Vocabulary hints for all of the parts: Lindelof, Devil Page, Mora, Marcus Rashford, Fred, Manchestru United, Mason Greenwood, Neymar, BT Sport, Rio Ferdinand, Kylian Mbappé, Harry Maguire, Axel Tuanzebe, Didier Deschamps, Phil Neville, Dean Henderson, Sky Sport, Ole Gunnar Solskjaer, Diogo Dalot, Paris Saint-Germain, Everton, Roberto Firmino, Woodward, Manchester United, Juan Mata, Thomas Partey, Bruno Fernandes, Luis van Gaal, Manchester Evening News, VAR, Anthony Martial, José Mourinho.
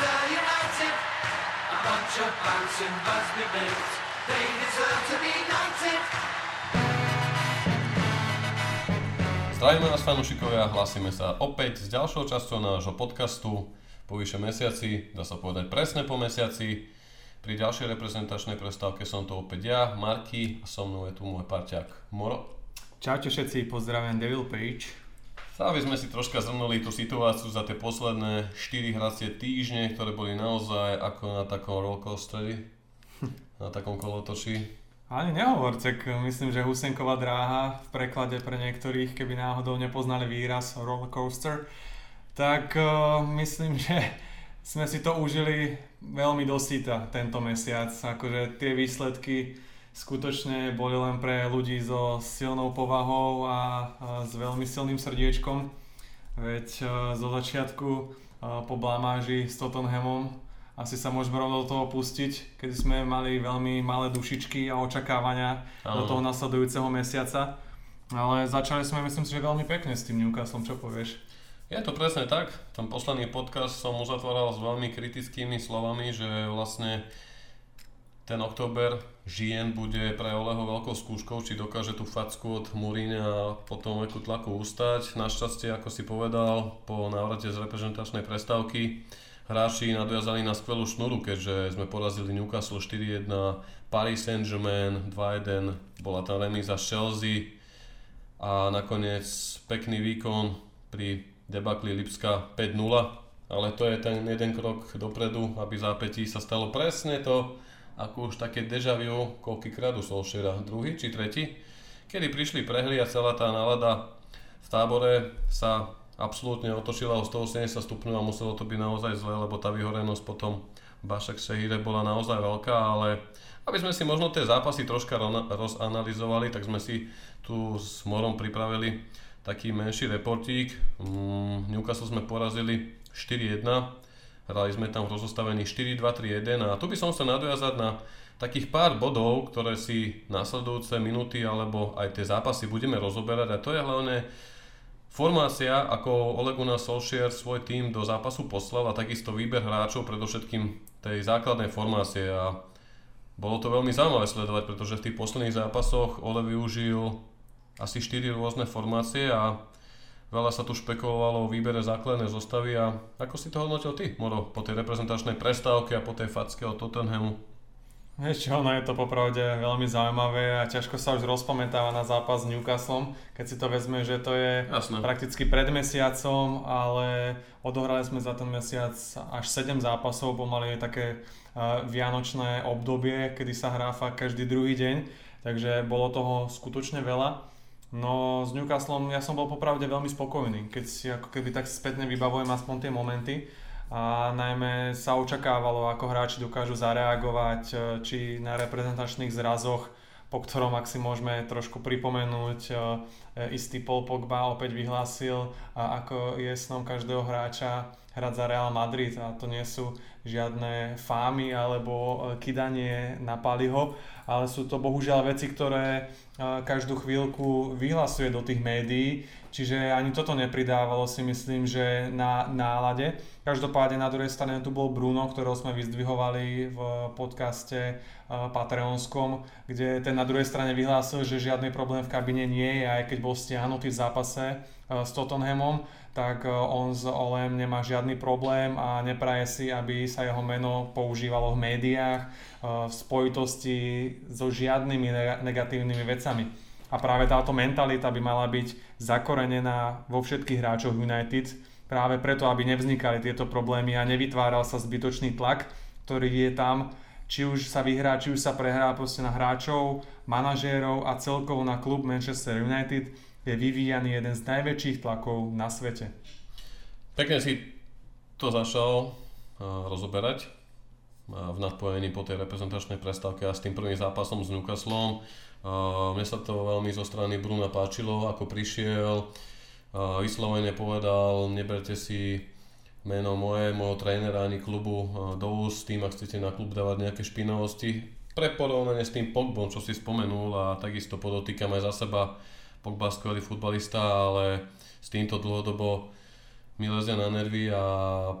Manchester United, a bunch of bouncing busby mates. They deserve to be knighted. Zdravíme vás fanúšikovia, hlasíme sa opäť s ďalšou časťou nášho podcastu. Po vyše mesiaci, dá sa povedať presne po mesiaci. Pri ďalšej reprezentačnej prestávke som to opäť ja, Marky, a so mnou je tu môj parťák Moro. Čaute všetci, pozdravujem Devil Page. Aby sme si troška zhrnuli tú situáciu za tie posledné 4 hracie týždne, ktoré boli naozaj ako na takom rollercoasteri, na takom kolotočí. Ani nehovorcek, myslím, že Husenková dráha v preklade pre niektorých, keby náhodou nepoznali výraz rollercoaster, tak myslím, že sme si to užili veľmi dosýta tento mesiac. Akože tie výsledky skutočne boli len pre ľudí so silnou povahou a s veľmi silným srdiečkom. Veď zo začiatku po blamáži s Tottenhamom asi sa môžeme rovno do toho pustiť, keď sme mali veľmi malé dušičky a očakávania do toho nasledujúceho mesiaca. Ale začali sme, myslím si, že veľmi pekne s tým Newcastlom, čo povieš? Je to presne tak. Ten posledný podcast som uzatváral s veľmi kritickými slovami, že vlastne ten október žien bude pre Oleho veľkou skúškou, či dokáže tú facku od Mourinha a potom veku tlaku ustať. Našťastie, ako si povedal, po návrate z reprezentačnej prestávky hráči nadviazali na skvelú šnuru, keďže sme porazili Newcastle 4-1, Paris Saint-Germain 2-1, bola tam remíza z Chelsea a nakoniec pekný výkon pri debakli Lipska 5-0. Ale to je ten jeden krok dopredu, aby zápätí sa stalo presne to, ako už také deja vu, koľkýkrát u Solskjaera, druhý či tretí, kedy prišli prehry a celá tá nálada v tábore sa absolútne otočila o 180 stupňov a muselo to byť naozaj zle, lebo tá vyhorenosť potom v Başakşehire bola naozaj veľká, ale aby sme si možno tie zápasy troška rozanalizovali, tak sme si tu s Morom pripravili taký menší reportík. Newcastle sme porazili 4-1. Hrali sme tam v rozostavení 4-2-3-1 a tu by som sa nadviazať na takých pár bodov, ktoré si nasledujúce minúty alebo aj tie zápasy budeme rozoberať, a to je hlavne formácia, ako Ole Gunnar Solskjaer svoj tým do zápasu poslal, a takisto výber hráčov, predovšetkým tej základnej formácie. A bolo to veľmi zaujímavé sledovať, pretože v tých posledných zápasoch Ole využil asi 4 rôzne formácie a veľa sa tu špekulovalo o výbere základnej zostavy. A ako si to hodnotil ty, Moro, po tej reprezentačnej prestávke a po tej facke od Tottenhamu? Vieš čo, no je to popravde veľmi zaujímavé a ťažko sa už rozpamätáva na zápas s Newcastlom, keď si to vezme, že to je jasné, prakticky pred mesiacom, ale odohrali sme za ten mesiac až 7 zápasov, pomaly také vianočné obdobie, kedy sa hrá fakt každý druhý deň, takže bolo toho skutočne veľa. No s Newcastlom ja som bol popravde veľmi spokojný, keď si ako keby tak spätne vybavujem aspoň tie momenty, a najmä sa očakávalo, ako hráči dokážu zareagovať, či na reprezentačných zrazoch, po ktorom, ak si môžeme trošku pripomenúť, istý Paul Pogba opäť vyhlásil, ako je snom každého hráča hrať za Real Madrid, a to nie sú žiadne fámy alebo kydanie na Paliho, ale sú to bohužiaľ veci, ktoré každú chvíľku vyhlasuje do tých médií, čiže ani toto nepridávalo, si myslím, že na nálade. Každopádne na druhej strane tu bol Bruno, ktorého sme vyzdvihovali v podcaste Patreonskom, kde ten na druhej strane vyhlásil, že žiadny problém v kabine nie je, aj keď bol stiahnutý v zápase s Tottenhamom, tak on s Olem nemá žiadny problém a nepraje si, aby sa jeho meno používalo v médiách v spojitosti so žiadnymi negatívnymi vecami. A práve táto mentalita by mala byť zakorenená vo všetkých hráčoch United, práve preto, aby nevznikali tieto problémy a nevytváral sa zbytočný tlak, ktorý je tam, či už sa vyhrá, či už sa prehrá, proste na hráčov, manažérov a celkovo na klub Manchester United je vyvíjaný jeden z najväčších tlakov na svete. Pekne si to začal rozoberať v nadpojení po tej reprezentačnej prestávke a s tým prvým zápasom s Newcastlom. Mne sa to veľmi zo strany Bruna páčilo, ako prišiel, vyslovene povedal, neberte si meno môjho trénera ani klubu do úst tým, ak chcete na klub dávať nejaké špinavosti. Pre porovnanie s tým Pogbom, čo si spomenul, a takisto podotýkam aj za seba, Pogba skvelý futbalista, ale s týmto dlhodobo mi lezie na nervy a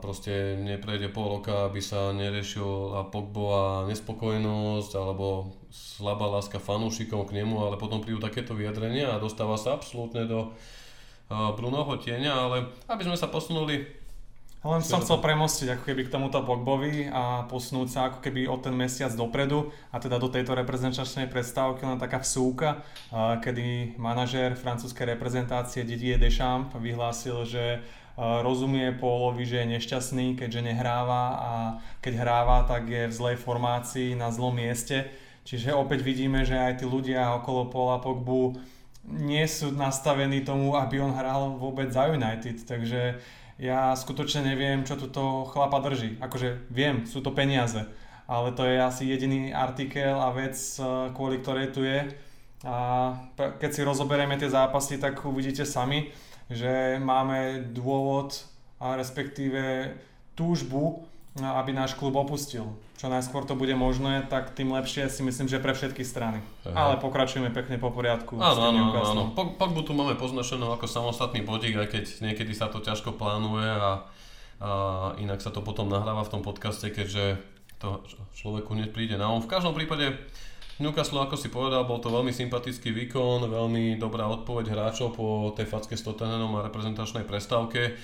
proste neprejde pol roka, aby sa neriešil a Pogbová nespokojnosť alebo slabá láska fanúšikov k nemu, ale potom prídu takéto vyjadrenia a dostáva sa absolútne do Brunoho tieňa, ale aby sme sa posunuli. Len som chcel premostiť ako keby k tomuto Pogbovi a posunúť sa ako keby o ten mesiac dopredu a teda do tejto reprezentačnej prestávky len taká vsúka, kedy manažér francúzskej reprezentácie Didier Deschamps vyhlásil, že rozumie Paulovi, že je nešťastný, keďže nehráva a keď hráva, tak je v zlej formácii na zlom mieste. Čiže opäť vidíme, že aj tí ľudia okolo Paula Pogbu nie sú nastavení tomu, aby on hral vôbec za United, takže ja skutočne neviem, čo tuto chlapa drží. Akože viem, sú to peniaze, ale to je asi jediný artikel a vec, kvôli ktorej tu je. A keď si rozoberieme tie zápasy, tak uvidíte sami, že máme dôvod a respektíve túžbu, aby náš klub opustil. Čo najskôr to bude možné, tak tým lepšie si myslím, že pre všetky strany. Aha. Ale pokračujeme pekne po poriadku. Áno. Pogbu tu máme poznačenú ako samostatný bodík, aj keď niekedy sa to ťažko plánuje a inak sa to potom nahráva v tom podcaste, keďže to človeku hneď príde na um. V každom prípade Newcastle, ako si povedal, bol to veľmi sympatický výkon, veľmi dobrá odpoveď hráčov po tej facke s Tottenhamom a reprezentačnej prestávke.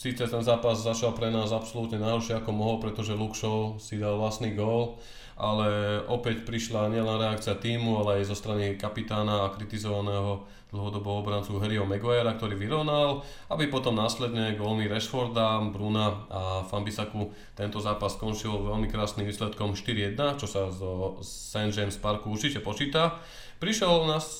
Síce ten zápas začal pre nás absolútne najhoršie ako mohol, pretože Luke Shaw si dal vlastný gól, ale opäť prišla nielen reakcia tímu, ale aj zo strany kapitána a kritizovaného dlhodobo obrancu Harryho Maguirea, ktorý vyrovnal, aby potom následne gólmi Rashforda, Bruna a Fambisaku tento zápas skončil veľmi krásnym výsledkom 4-1, čo sa zo St. James Parku určite počíta.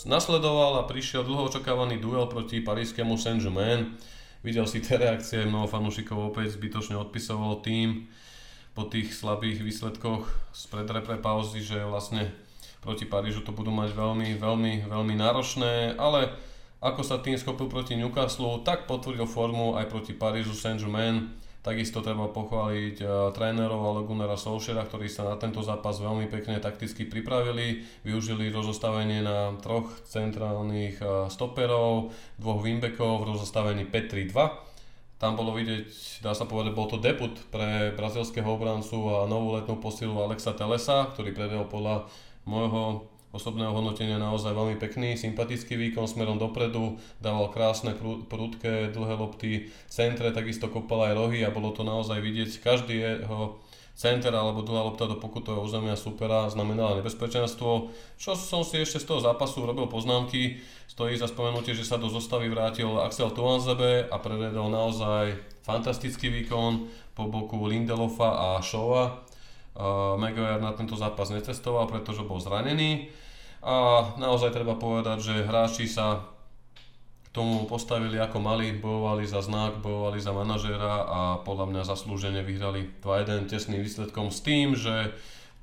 Nasledoval a prišiel dlho očakávaný duel proti parížskému Saint-Germain. Videl si tie reakcie, mnoho fanúšikov opäť zbytočne odpisovalo tým po tých slabých výsledkoch z predrepre pauzy, že vlastne proti Parížu to budú mať veľmi, veľmi, veľmi náročné, ale ako sa tým schopil proti Newcastle, tak potvrdil formu aj proti Parížu Saint-Germain. Takisto treba pochváliť trénerov Ole Gunnara Solskjaera, ktorí sa na tento zápas veľmi pekne takticky pripravili, využili rozostavenie na troch centrálnych stoperov, dvoch wingbekov v rozostavení 5-3-2. Tam bolo vidieť, dá sa povedať, bol to debut pre brazilského obrancu a novú letnú posilu Alexa Tellesa, ktorý predvedol podľa môjho osobného hodnotenia naozaj veľmi pekný, sympatický výkon smerom dopredu, dával krásne prudké, dlhé lopty, centre takisto kopal aj rohy a bolo to naozaj vidieť. Každý jeho center alebo dlhá lopta do pokutového územia supera znamenala nebezpečenstvo. Čo som si ešte z toho zápasu robil poznámky, stojí za spomenutie, že sa do zostavy vrátil Axel Tuanzebe a predvedol naozaj fantastický výkon po boku Lindelofa a Shawa. Maguire na tento zápas netestoval, pretože bol zranený a naozaj treba povedať, že hráči sa k tomu postavili ako mali, bojovali za znak, bojovali za manažéra a podľa mňa zaslúžene vyhrali 2-1 tesným výsledkom s tým, že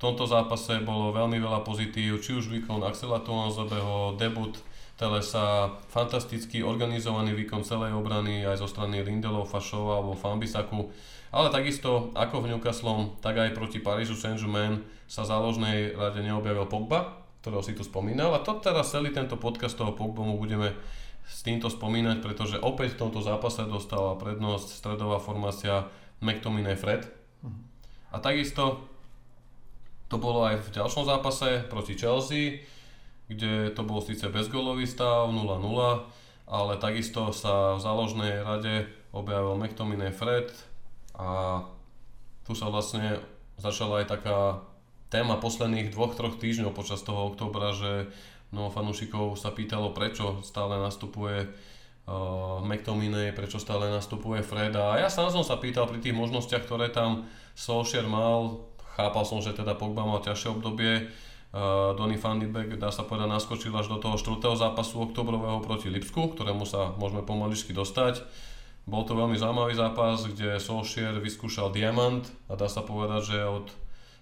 v tomto zápase bolo veľmi veľa pozitív, či už výkon Axela Tuanzebeho, debut Tellesa, fantasticky organizovaný výkon celej obrany aj zo strany Lindelofa, Shawa alebo Fambisaku. Ale takisto ako v Newcastle, tak aj proti Parížu Saint-Germain sa záložnej rade neobjavil Pogba, ktorého si tu spomínal. A to teraz celý tento podcast toho Pogbomu budeme s týmto spomínať, pretože opäť v tomto zápase dostala prednosť stredová formácia McTominay Fred. A takisto to bolo aj v ďalšom zápase proti Chelsea, kde to bol síce bezgólový stav 0-0, ale takisto sa v záložnej rade objavil McTominay Fred a tu sa vlastne začala aj taká téma posledných 2-3 týždňov počas toho októbra, že mnoho fanúšikov sa pýtalo, prečo stále nastupuje McTominay, prečo stále nastupuje Fred a ja sám som sa pýtal pri tých možnostiach, ktoré tam Solskjaer mal, chápal som, že teda Pogba mal ťažšie obdobie, Donny van de Beek, dá sa povedať, naskočil až do toho 4. zápasu oktobrového proti Lipsku, ktorému sa môžeme pomaličky dostať. Bol to veľmi zaujímavý zápas, kde Solskjaer vyskúšal diamant a dá sa povedať, že od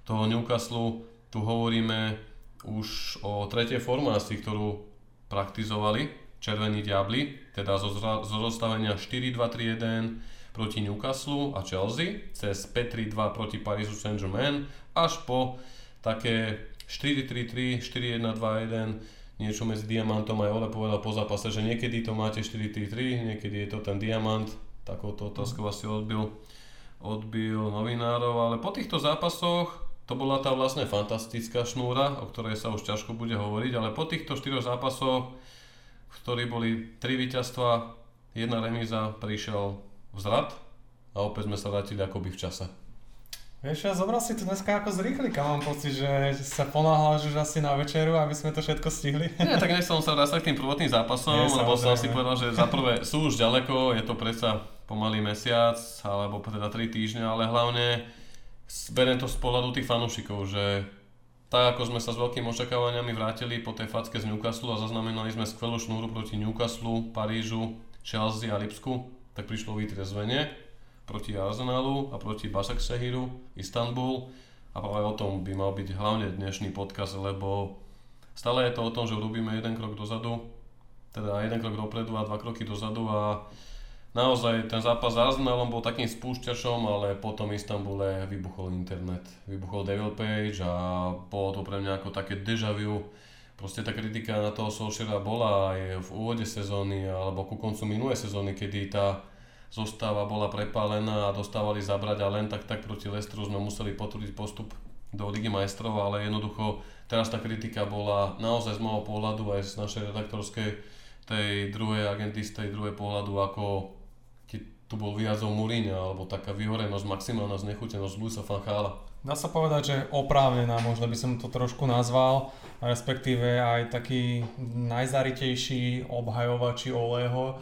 toho Newcastle tu hovoríme už o tretej formácii, ktorú praktizovali Červení diabli, teda zo zostavenia 4-2-3-1 proti Newcastle a Chelsea cez 5-3-2 proti Parisu Saint-Germain až po také 4-3-3, 4-1-2-1, niečo medzi diamantom, aj Ole povedal po zápase, že niekedy to máte 4-3-3, niekedy je to ten diamant, takouto otázkou asi odbil novinárov, ale po týchto zápasoch to bola tá vlastne fantastická šnúra, o ktorej sa už ťažko bude hovoriť, ale po týchto 4 zápasoch, v ktorých boli 3 víťazstva, 1 remíza, prišiel vzrat a opäť sme sa vrátili akoby v čase. Vieš, ja zobral si to dneska ako z rýchlika, mám pocit, že sa ponáhľaš už asi na večeru, aby sme to všetko stihli. Nie, tak nechcel sa vrátiť k tým prvotným zápasom, lebo som si povedal, že za prvé sú už ďaleko, je to predsa pomalý mesiac, alebo teda 3 týždne, ale hlavne beriem to z pohľadu tých fanúšikov, že tak ako sme sa s veľkými očakávaniami vrátili po tej facke z Newcastle a zaznamenali sme skvelú šnúru proti Newcastle, Parížu, Chelsea a Lipsku, tak prišlo vytriezvenie proti Arsenalu a proti Başakşehiru, Istanbul, a práve o tom by mal byť hlavne dnešný podcast, lebo stále je to o tom, že robíme jeden krok dozadu, teda jeden krok dopredu a dva kroky dozadu, a naozaj ten zápas s Arsenalom bol takým spúšťačom, ale potom v Istanbule vybuchol internet, vybuchol Devil Page a bolo to pre mňa ako také déjà vu. Proste tá kritika na toho Solskjaera bola aj v úvode sezóny alebo ku koncu minulej sezóny, kedy tá zostava bola prepálená a dostávali zabrať, a len tak proti Leicesteru sme museli potvrdiť postup do Ligy majstrov, ale jednoducho teraz tá kritika bola naozaj z môjho pohľadu aj z našej redaktorskej tej druhej agendy, z tej druhej pohľadu, ako tu bol výjazov Mourinha, alebo taká vyhorenosť, maximálna znechutenosť Luisa van Gaala. Dá sa povedať, že oprávnená, možno by som to trošku nazval, respektíve aj taký najzaritejší obhajovači Oleho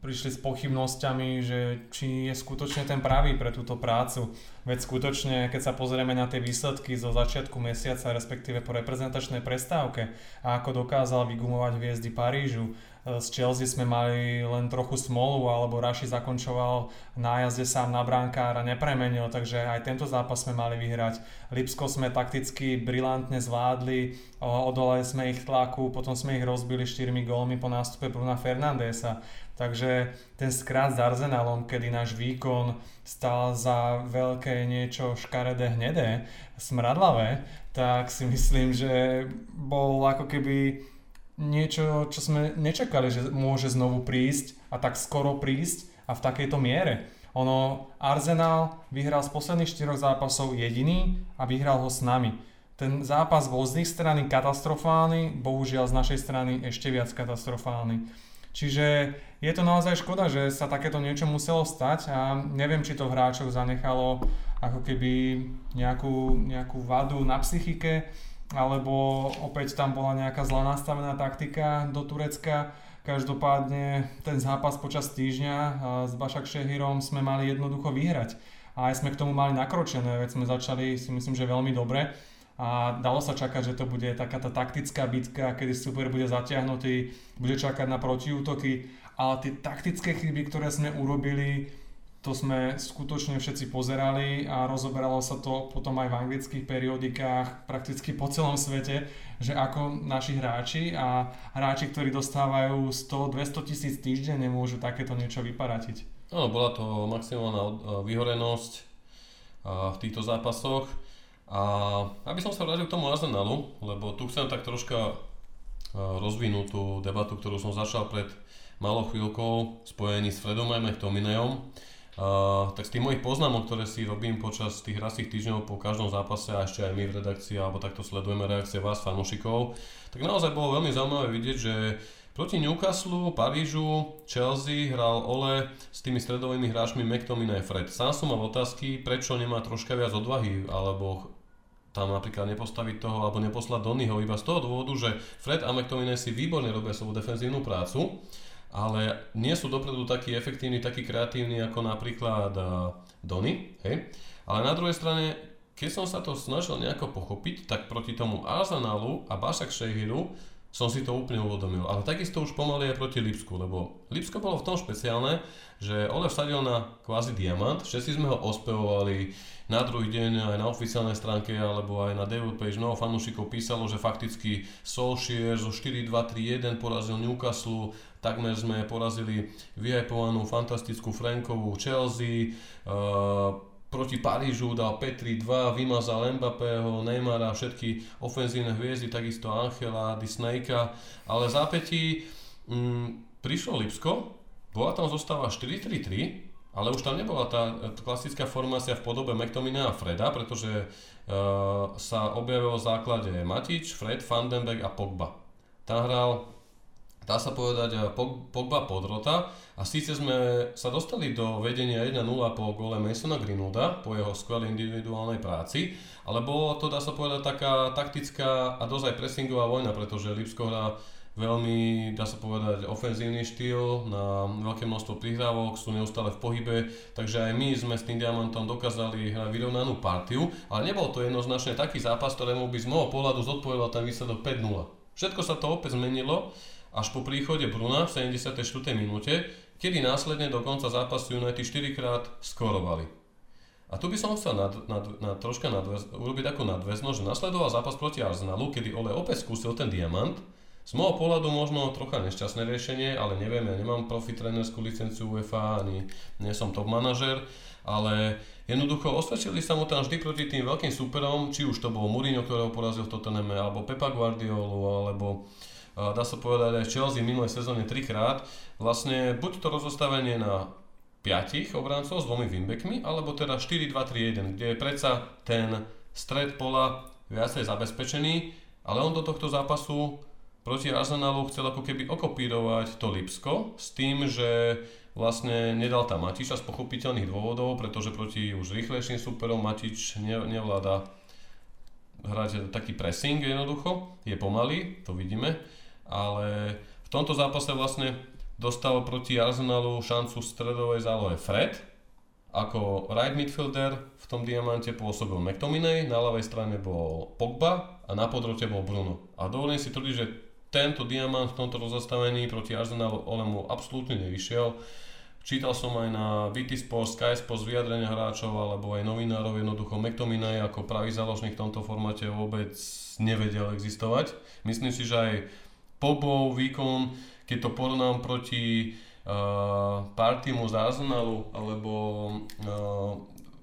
prišli s pochybnosťami, že či je skutočne ten pravý pre túto prácu. Veď skutočne, keď sa pozrieme na tie výsledky zo začiatku mesiaca, respektíve po reprezentačnej prestávke, a ako dokázal vygumovať hviezdy Parížu, z Chelsea sme mali len trochu smolu, alebo Raši zakončoval nájazde sám na brankára, nepremenil, takže aj tento zápas sme mali vyhrať. Lipsko sme takticky brilantne zvládli, odolali sme ich tlaku, potom sme ich rozbili 4 gólmi po nástupe Bruna Fernandesa. Takže ten skrát s Arsenalom, kedy náš výkon stál za veľké niečo škaredé, hnedé, smradlavé, tak si myslím, že bol ako keby niečo, čo sme nečakali, že môže znovu prísť a tak skoro prísť a v takejto miere. Ono, Arsenal vyhral z posledných 4 zápasov jediný a vyhral ho s nami. Ten zápas bol z ich strany katastrofálny, bohužiaľ z našej strany ešte viac katastrofálny. Čiže je to naozaj škoda, že sa takéto niečo muselo stať, a neviem, či to v hráčoch zanechalo ako keby nejakú vadu na psychike, alebo opäť tam bola nejaká zlá nastavená taktika do Turecka. Každopádne ten zápas počas týždňa s Başakşehirom sme mali jednoducho vyhrať. A aj sme k tomu mali nakročené, veď sme začali, si myslím, že veľmi dobre. A dalo sa čakať, že to bude taká tá taktická bitka, kedy super bude zatiahnutý, bude čakať na protiútoky. Ale tie taktické chyby, ktoré sme urobili, to sme skutočne všetci pozerali a rozoberalo sa to potom aj v anglických periodikách prakticky po celom svete, že ako naši hráči a hráči, ktorí dostávajú 100-200 000 týždenne, môžu takéto niečo vyparatiť. No, bola to maximálna vyhorenosť v týchto zápasoch. A aby som sa vrátil k tomu Arsenalu, lebo tu chcem tak troška rozvinúť tú debatu, ktorú som začal pred malou chvíľkou, spojení s Fredom a McTominayom. Tak z tých mojich poznámok, ktoré si robím počas tých hracích týždňov po každom zápase, a ešte aj my v redakcii, alebo takto sledujeme reakcie vás, fanúšikov, tak naozaj bolo veľmi zaujímavé vidieť, že proti Newcastle, Parížu, Chelsea hral Ole s tými stredovými hráčmi McTominay, Fred. Sám som mal otázky, prečo nemá troška viac odvahy, alebo tam napríklad nepostaviť toho, alebo neposlať Donnyho, iba z toho dôvodu, že Fred a McTominay si výborne robia svoju defenzívnu prácu, ale nie sú dopredu takí efektívni, takí kreatívni ako napríklad Donny, hej. Ale na druhej strane, keď som sa to snažil nejako pochopiť, tak proti tomu Arsenalu a Başakşehiru som si to úplne uvedomil. Ale takisto už pomaly aj proti Lipsku, lebo Lipsko bolo v tom špeciálne, že Ole vsadil na kvázi diamant, všetci sme ho ospevovali na druhý deň aj na oficiálnej stránke, alebo aj na Devil Page, mnoho fanúšikov písalo, že fakticky Solskjaer zo 4-2-3-1 porazil Newcastle, takmer sme porazili vyhypovanú fantastickú Frankovú Chelsea, proti Parížu dal 5-3-2, vymazal Mbappého, Neymara, všetky ofenzívne hviezdy, takisto Angela, Di Snakea, ale zápätí prišlo Lipsko, bola tam zostava 4-3-3, ale už tam nebola tá klasická formácia v podobe McTominaya a Freda, pretože sa objavilo v základe Matić, Fred, Van de Beek a Pogba. Tam hral, dá sa povedať, Pogba podrota a síce sme sa dostali do vedenia 1-0 po gole Masona Greenwooda, po jeho skvelej individuálnej práci, ale bolo to, dá sa povedať, taká taktická a dosť aj pressingová vojna, pretože Lipsko hrá veľmi, dá sa povedať, ofenzívny štýl, na veľké množstvo prihrávok, sú neustále v pohybe, takže aj my sme s tým Diamantom dokázali hrať vyrovnanú partiu, ale nebol to jednoznačne taký zápas, ktorému by z môjho pohľadu zodpovedal ten výsledok 5-0. Všetko sa to opäť zmenilo až po príchode Bruna v 74. minúte, kedy následne do konca zápasu United 4-krát skorovali. A tu by som chcel urobiť takú nadväznosť, že nasledoval zápas proti Arsenalu, kedy Ole opäť skúsil ten Diamant. Z môjho pohľadu možno trocha nešťastné riešenie, ale neviem, ja nemám profi trénerskú licenciu UEFA, ani nie som top manažer, ale jednoducho osvedčili sa mu tam vždy proti tým veľkým superom, či už to bol Mourinho, ktorého porazil v Tottenhame, alebo Pepa Guardiolu, alebo dá sa povedať aj Chelsea v minulej sezóne 3-krát. Vlastne buď to rozostavenie na 5 obrancov s dvomi wingbackmi, alebo teda 4-2-3-1, kde je predsa ten stred pola viacej zabezpečený, ale on do tohto zápasu proti Arsenalu chcel ako keby okopírovať to Lipsko s tým, že vlastne nedal tam Matića z pochopiteľných dôvodov, pretože proti už rýchlejším superom Matić nevláda hrať taký pressing jednoducho, je pomalý, to vidíme, ale v tomto zápase vlastne dostal proti Arsenalu šancu stredovej zálohe Fred, ako right midfielder v tom Diamante pôsobil McTominay, na ľavej strane bol Pogba a na podrote bol Bruno. A dovolím si tvrdiť, že tento Diamant v tomto rozostavení proti Arsenalu Olemu absolútne nevyšiel. Čítal som aj na BT Sport, Sky Sport vyjadrenia hráčov alebo aj novinárov, jednoducho McTominay ako pravý záložník v tomto formáte vôbec nevedel existovať. Myslím si, že aj Pogbov výkon, keď to porovnám proti partiemu z Arsenalu alebo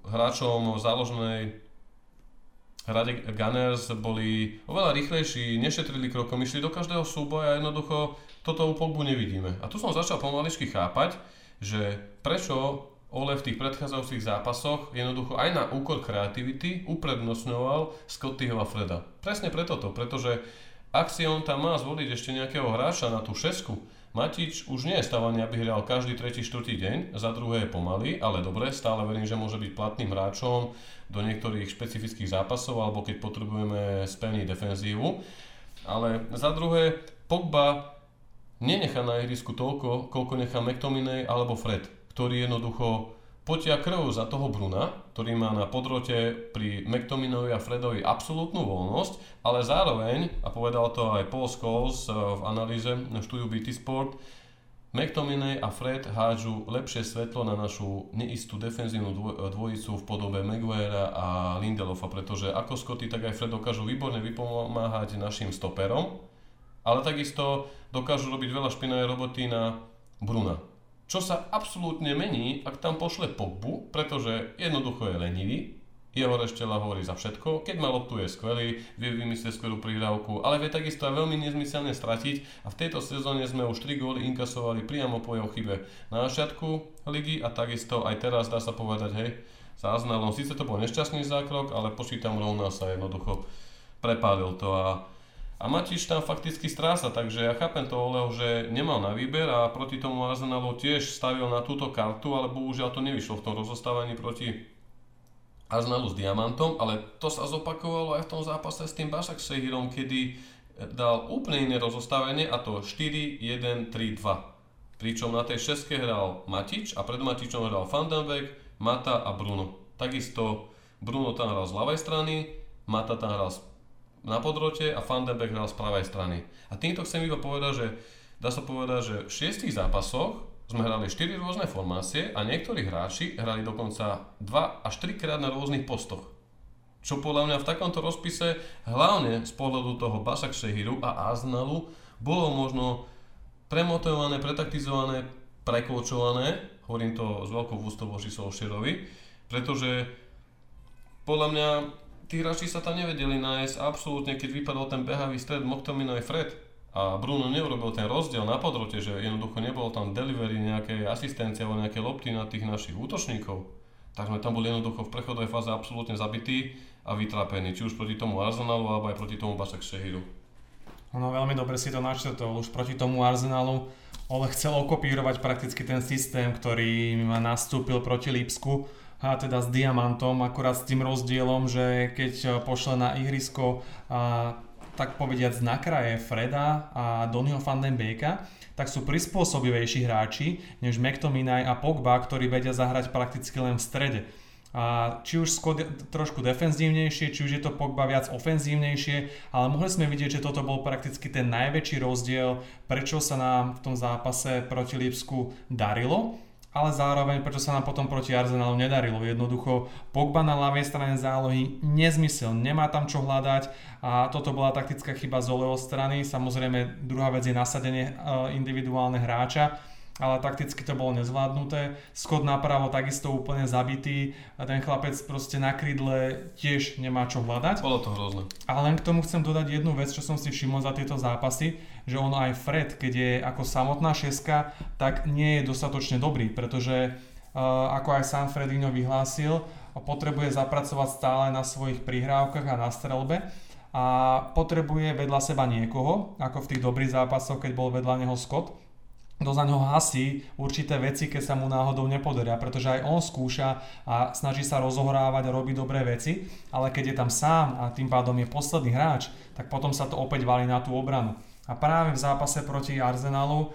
hráčom v záložnej rade Gunners boli oveľa rýchlejší, nešetrili krokom, išli do každého súboja a jednoducho toto u Pogbu nevidíme. A tu som začal pomaličky chápať, že prečo Ole v tých predchádzajúcich zápasoch jednoducho aj na úkor kreativity uprednostňoval Scottyho a Freda. Presne preto to, pretože ak si on tam má zvoliť ešte nejakého hráča na tú šesku, Matić už nie je stavaný, aby hral každý tretí, štvrtý deň, za druhé je pomaly, ale dobre, stále verím, že môže byť platným hráčom do niektorých špecifických zápasov alebo keď potrebujeme spevniť defenzívu. Ale za druhé, Pogba nenechá na ihrisku toľko, koľko nechá McTominay alebo Fred, ktorý jednoducho potia krv za toho Bruna, ktorý má na podrote pri McTominayovi a Fredovi absolútnu voľnosť, ale zároveň, a povedal to aj Paul Scholes v analýze v štúdiu BT Sport, McTominay a Fred hádžu lepšie svetlo na našu neistú defenzívnu dvojicu v podobe Maguirea a Lindelofa, pretože ako Scotty, tak aj Fred dokážu výborne vypomáhať našim stoperom, ale takisto dokážu robiť veľa špinavej roboty na Bruna. Čo sa absolútne mení, ak tam pošle Pogbu, pretože jednoducho je lenivý, jeho reštela hovorí za všetko, keď má loptu je skvelý, vie vymyslieť skvelú prihrávku, ale vie takisto aj veľmi nezmyselne stratiť a v tejto sezóne sme už 3 góly inkasovali priamo po jeho chybe na začiatku ligy a takisto aj teraz dá sa povedať, hej, s Arsenalom, síce to bol nešťastný zákrok, ale počítam rovná sa jednoducho, prepálil to a Matić tam fakticky stráca, takže ja chápem to Oleho, že nemal na výber a proti tomu Arsenalu tiež stavil na túto kartu, ale bohužiaľ to nevyšlo v tom rozostavení proti Arsenalu s Diamantom, ale to sa zopakovalo aj v tom zápase s tým Başakşehirom, kedy dal úplne iné rozostavenie a to 4-1-3-2. Pričom na tej šeske hral Matić a pred Matićom hral Van de Beek, Mata a Bruno. Takisto Bruno tam hral z ľavej strany, Mata tam hral na podrote a Van de Beek hral z pravej strany. A týmto chcem iba povedať, že dá sa povedať, že v 6 zápasoch sme hrali 4 rôzne formácie a niektorí hráči hrali dokonca 2 až 3 krát na rôznych postoch. Čo podľa mňa v takomto rozpise, hlavne z pohľadu toho Başakşehiru a Arsenalu, bolo možno premotivované, pretaktizované, prekoučované, hovorím to s veľkou úctou voči Solskjaerovi, Pretože podľa mňa tí hráči sa tam nevedeli nájsť absolútne, keď vypadol ten behavý stred McTominay Fred a Bruno neurobil ten rozdiel na podrote, že jednoducho nebolo tam delivery nejakej asistencie alebo nejaké lopty na tých našich útočníkov. Tak sme tam boli jednoducho v prechodovej fáze absolútne zabití a vytrapení, či už proti tomu Arsenalu alebo aj proti tomu Başakşehiru. No veľmi dobre si to načrtol, už proti tomu Arsenalu Ole chcelo kopírovať prakticky ten systém, ktorý nastúpil proti Lipsku, a teda s Diamantom, akurát s tým rozdielom, že keď pošle na ihrisko tak povediac na kraje Freda a Donnyho van de Beeka, tak sú prispôsobivejší hráči než McTominay a Pogba, ktorí vedia zahrať prakticky len v strede. A či už trošku defenzívnejšie, či už je to Pogba viac ofenzívnejšie, ale mohli sme vidieť, že toto bol prakticky ten najväčší rozdiel, prečo sa nám v tom zápase proti Lipsku darilo, ale zároveň prečo sa nám potom proti Arsenalu nedarilo. Jednoducho Pogba na ľavej strane zálohy nezmysel, nemá tam čo hľadať a toto bola taktická chyba z Oleho strany. Samozrejme druhá vec je nasadenie individuálne hráča, ale takticky to bolo nezvládnuté. Skot napravo takisto úplne zabitý a ten chlapec proste na krídle tiež nemá čo hľadať. Bolo to hrozné. A len k tomu chcem dodať jednu vec, čo som si všimol za tieto zápasy, že ono aj Fred, keď je ako samotná šestka, tak nie je dostatočne dobrý, pretože ako aj sám Fredinho vyhlásil, potrebuje zapracovať stále na svojich prihrávkach a na streľbe a potrebuje vedľa seba niekoho, ako v tých dobrých zápasoch, keď bol vedľa neho Scott, kto za ňoho hasí určité veci, keď sa mu náhodou nepodaria, pretože aj on skúša a snaží sa rozohrávať a robiť dobré veci, ale keď je tam sám a tým pádom je posledný hráč, tak potom sa to opäť valí na tú obranu. A práve v zápase proti Arsenalu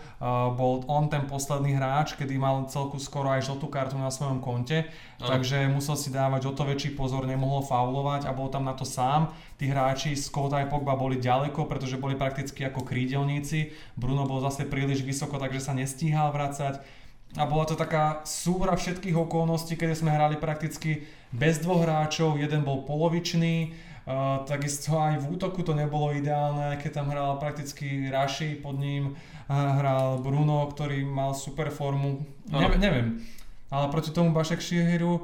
bol on ten posledný hráč, kedy mal celku skoro aj žltú kartu na svojom konte, takže musel si dávať o to väčší pozor, nemohol faulovať a bol tam na to sám. Tí hráči Scott a Pogba boli ďaleko, pretože boli prakticky ako krídelníci. Bruno bol zase príliš vysoko, takže sa nestíhal vracať. A bola to taká súhra všetkých okolností, kedy sme hrali prakticky bez dvoch hráčov, jeden bol polovičný, takisto aj v útoku to nebolo ideálne, keď tam hral prakticky Raši, pod ním hral Bruno, ktorý mal super formu, neviem. Ale proti tomu Başakşehiru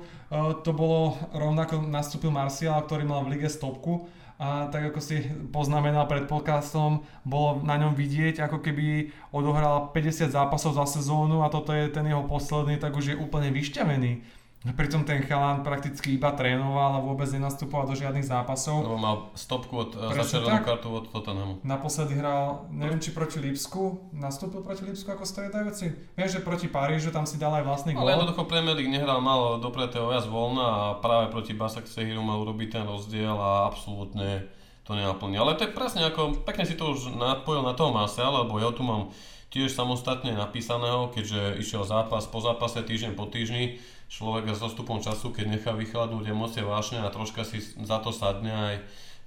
to bolo rovnako, nastúpil Martial, ktorý mal v lige stopku a tak ako si poznamenal pred podcastom, bolo na ňom vidieť, ako keby odohral 50 zápasov za sezónu a toto je ten jeho posledný, tak už je úplne vyšťavený. Pritom ten chalán prakticky iba trénoval a vôbec nenastupoval do žiadnych zápasov. Lebo mal stopku od začervenú kartu od Tottenhamu. Naposledy hral, neviem či proti Lipsku, nastúpil proti Lipsku ako stredajúci. Viem, že proti Parížu, tam si dal aj vlastný gól. Ale jednoducho Premier League nehral malo dopreté o viac voľna a práve proti Başakşehiru mal urobiť ten rozdiel a absolútne to nenaplní. Ale to je presne ako, pekne si to už napojil na toho Martiala, lebo ja tu mám tiež samostatne napísaného, keďže išiel zápas po zápase, týždeň po týždni. Človek s postupom času, keď nechá vychladnúť emócie vášne a troška si za to sadne aj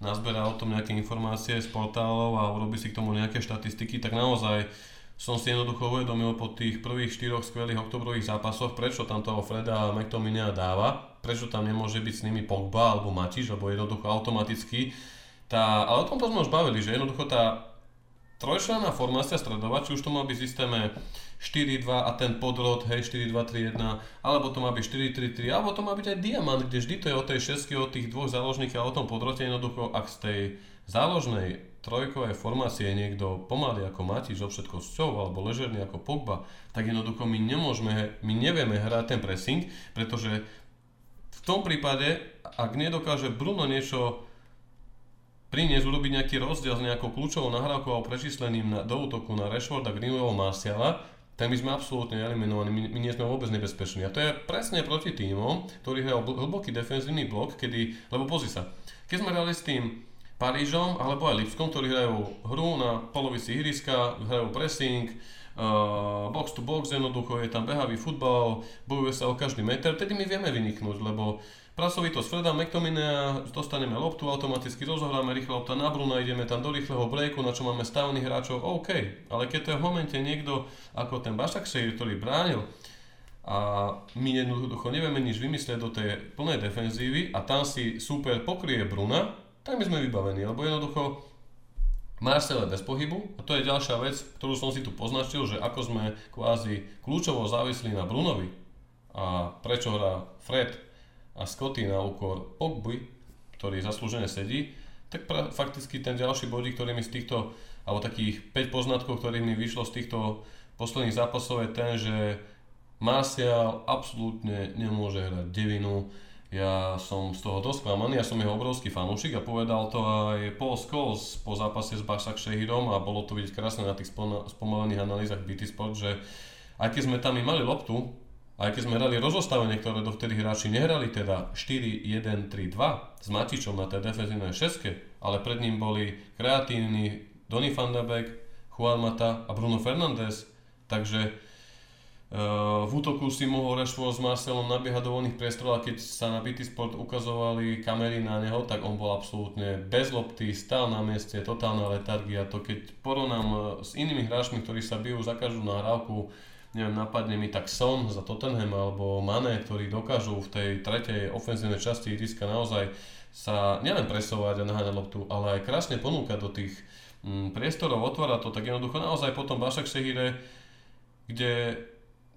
nazberá o tom nejaké informácie z portálov a urobí si k tomu nejaké štatistiky, tak naozaj som si jednoducho uvedomil po tých prvých 4 skvelých oktobrových zápasoch, prečo tam toho Freda McTominaya dáva, prečo tam nemôže byť s nimi Pogba alebo Matić, alebo jednoducho automaticky. Ale o tomto sme už bavili, že jednoducho tá trojčlenná formácia stredová, či už to má byť v systéme 4-2 a ten podrod, hej, 4-2-3-1, alebo to má byť 4-3-3, alebo to má byť aj diamant, kde vždy to je o tej šestky, o tých dvoch záložníkach a o tom podrote. Jednoducho, ak z tej záložnej trojkovej formácie je niekto pomaly ako Matić, o všetko sťov, alebo ležerný ako Pogba, tak jednoducho my nevieme hrať ten pressing, pretože v tom prípade, ak nedokáže Bruno niečo priniesť, urobiť nejaký rozdiel s nejakou kľúčovou nahrávkou alebo prečíslením do útoku na Rashforda, Greenwellovho, Martiala, tak my sme absolútne eliminovaní, my nie sme vôbec nebezpeční. A to je presne proti tímom, ktorý hral hlboký defenzívny blok, kedy, lebo pozri sa, keď sme hrali s tým Parížom alebo aj Lipskom, ktorí hrajú hru na polovici ihriska, hrajú pressing, box to box, jednoducho je tam behavý futbal, bojuje sa o každý meter, tedy my vieme vyniknúť, lebo pracovitosť Freda McTominaya, dostaneme loptu, automaticky rozohráme, rýchla lopta na Bruna, ideme tam do rýchleho breaku, na čo máme stávnych hráčov, OK. Ale keď to je v momente niekto ako ten Başakşehir, ktorý bránil a my jednoducho nevieme nič vymyslieť do tej plnej defenzívy a tam si súper pokrie Bruna, tak my sme vybavení, lebo jednoducho Marcel je bez pohybu a to je ďalšia vec, ktorú som si tu poznačil, že ako sme kvázi kľúčovo závislí na Brunovi a prečo hrá Fred a Scotty na úkor Pogby, ktorý zaslúžene sedí, tak fakticky ten ďalší bodík, ktorý mi z týchto, alebo takých 5 poznatkov, ktorý mi vyšlo z týchto posledných zápasov, je ten, že Martial absolútne nemôže hrať devinu. Ja som z toho dosť sklamaný, ja som jeho obrovský fanúšik a povedal to aj Paul Scholes po zápase s Başakşehirom a bolo to vidieť krásne na tých spomalených analýzach BT Sport, že aj keď sme tam i mali loptu, aj keď sme hrali rozostavenie, ktoré dovtedy hráči nehrali, teda 4-1-3-2 s Matićom na tej defenzívnej šeske, ale pred ním boli kreatívni Donny van de Beek, Juan Mata a Bruno Fernandes, takže v útoku si mohol Rashford s Martialom nabiehať do voľných priestorov a keď sa na BT Sport ukazovali kamery na neho, tak on bol absolútne bez lopty, stál na mieste, totálna letargia. To keď porovnám s inými hráčmi, ktorí sa bijú za každú nahrávku, neviem, napadne mi tak Son za Tottenham alebo Mané, ktorí dokážu v tej tretej ofenzívnej časti ihriska naozaj sa nielen presovať a naháňať loptu, ale aj krásne ponúkať do tých priestorov, otvára to tak jednoducho naozaj potom Başakşehire, kde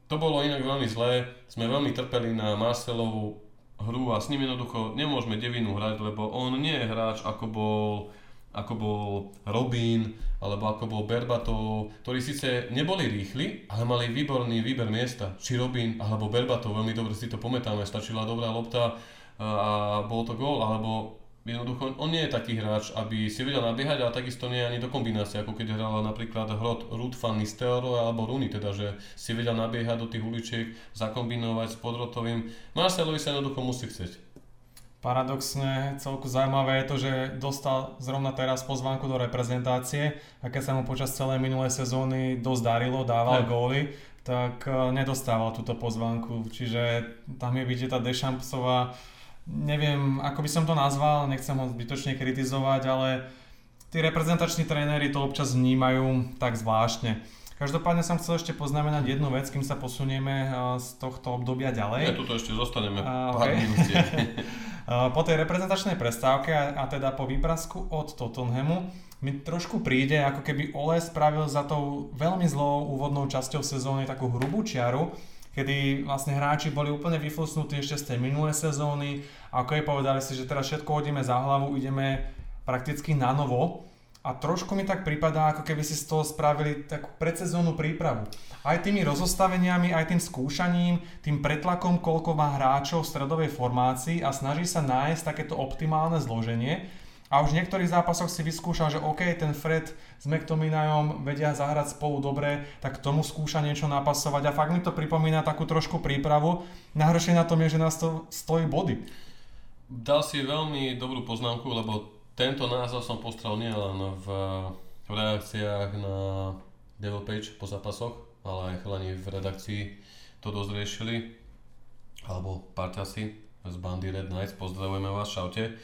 to bolo inak veľmi zlé, sme veľmi trpeli na Marcelovú hru a s ním jednoducho nemôžeme devinu hrať, lebo on nie je hráč ako bol Robin alebo ako bol Berbatov, ktorí síce neboli rýchli, ale mali výborný výber miesta, či Robin alebo Berbatov, veľmi dobre si to pamätáme, stačila dobrá lopta a bol to gól, alebo jednoducho on nie je taký hráč, aby si vedel nabiehať, ale takisto nie je ani do kombinácie, ako keď hral napríklad Ruud van Nistelrooy alebo Rooney, teda že si vedel nabiehať do tých uličiek, zakombinovať s podrotovým. Marcelovi sa jednoducho musí chcieť. Paradoxne, celku zaujímavé je to, že dostal zrovna teraz pozvánku do reprezentácie a keď sa mu počas celej minulej sezóny dosť darilo, dával góly, tak nedostával túto pozvánku, čiže tam je vidieť tá Deschampsová, neviem, ako by som to nazval, nechcem ho zbytočne kritizovať, ale tí reprezentační tréneri to občas vnímajú tak zvláštne. Každopádne som chcel ešte poznamenať jednu vec, kým sa posunieme z tohto obdobia ďalej. Ja tuto ešte zostaneme pár minútiek. Po tej reprezentačnej prestávke a teda po výprasku od Tottenhamu mi trošku príde, ako keby Ole spravil za tou veľmi zlou úvodnou časťou sezóny takú hrubú čiaru, kedy vlastne hráči boli úplne vyflusnutí ešte z tej minulé sezóny a okay, povedali si, že teraz všetko hodíme za hlavu, ideme prakticky na novo a trošku mi tak pripadá, ako keby si z toho spravili takú predsezónnu prípravu. Aj tými rozostaveniami, aj tým skúšaním, tým pretlakom, koľko má hráčov v stredovej formácii a snaží sa nájsť takéto optimálne zloženie. A už v niektorých zápasoch si vyskúšal, že OK, ten Fred s McTominayom vedia zahrať spolu dobre, tak tomu skúša niečo napasovať a fakt mi to pripomína takú trošku prípravu. Najhoršie na tom je, že nás to stojí body. Dal si veľmi dobrú poznámku, lebo tento názor som postrel nielen v reakciách na Devil Page po zápasoch, ale aj chalani v redakcii to dosť riešili, alebo parťasi z bandy Red Knights, pozdravujeme vás, šaute.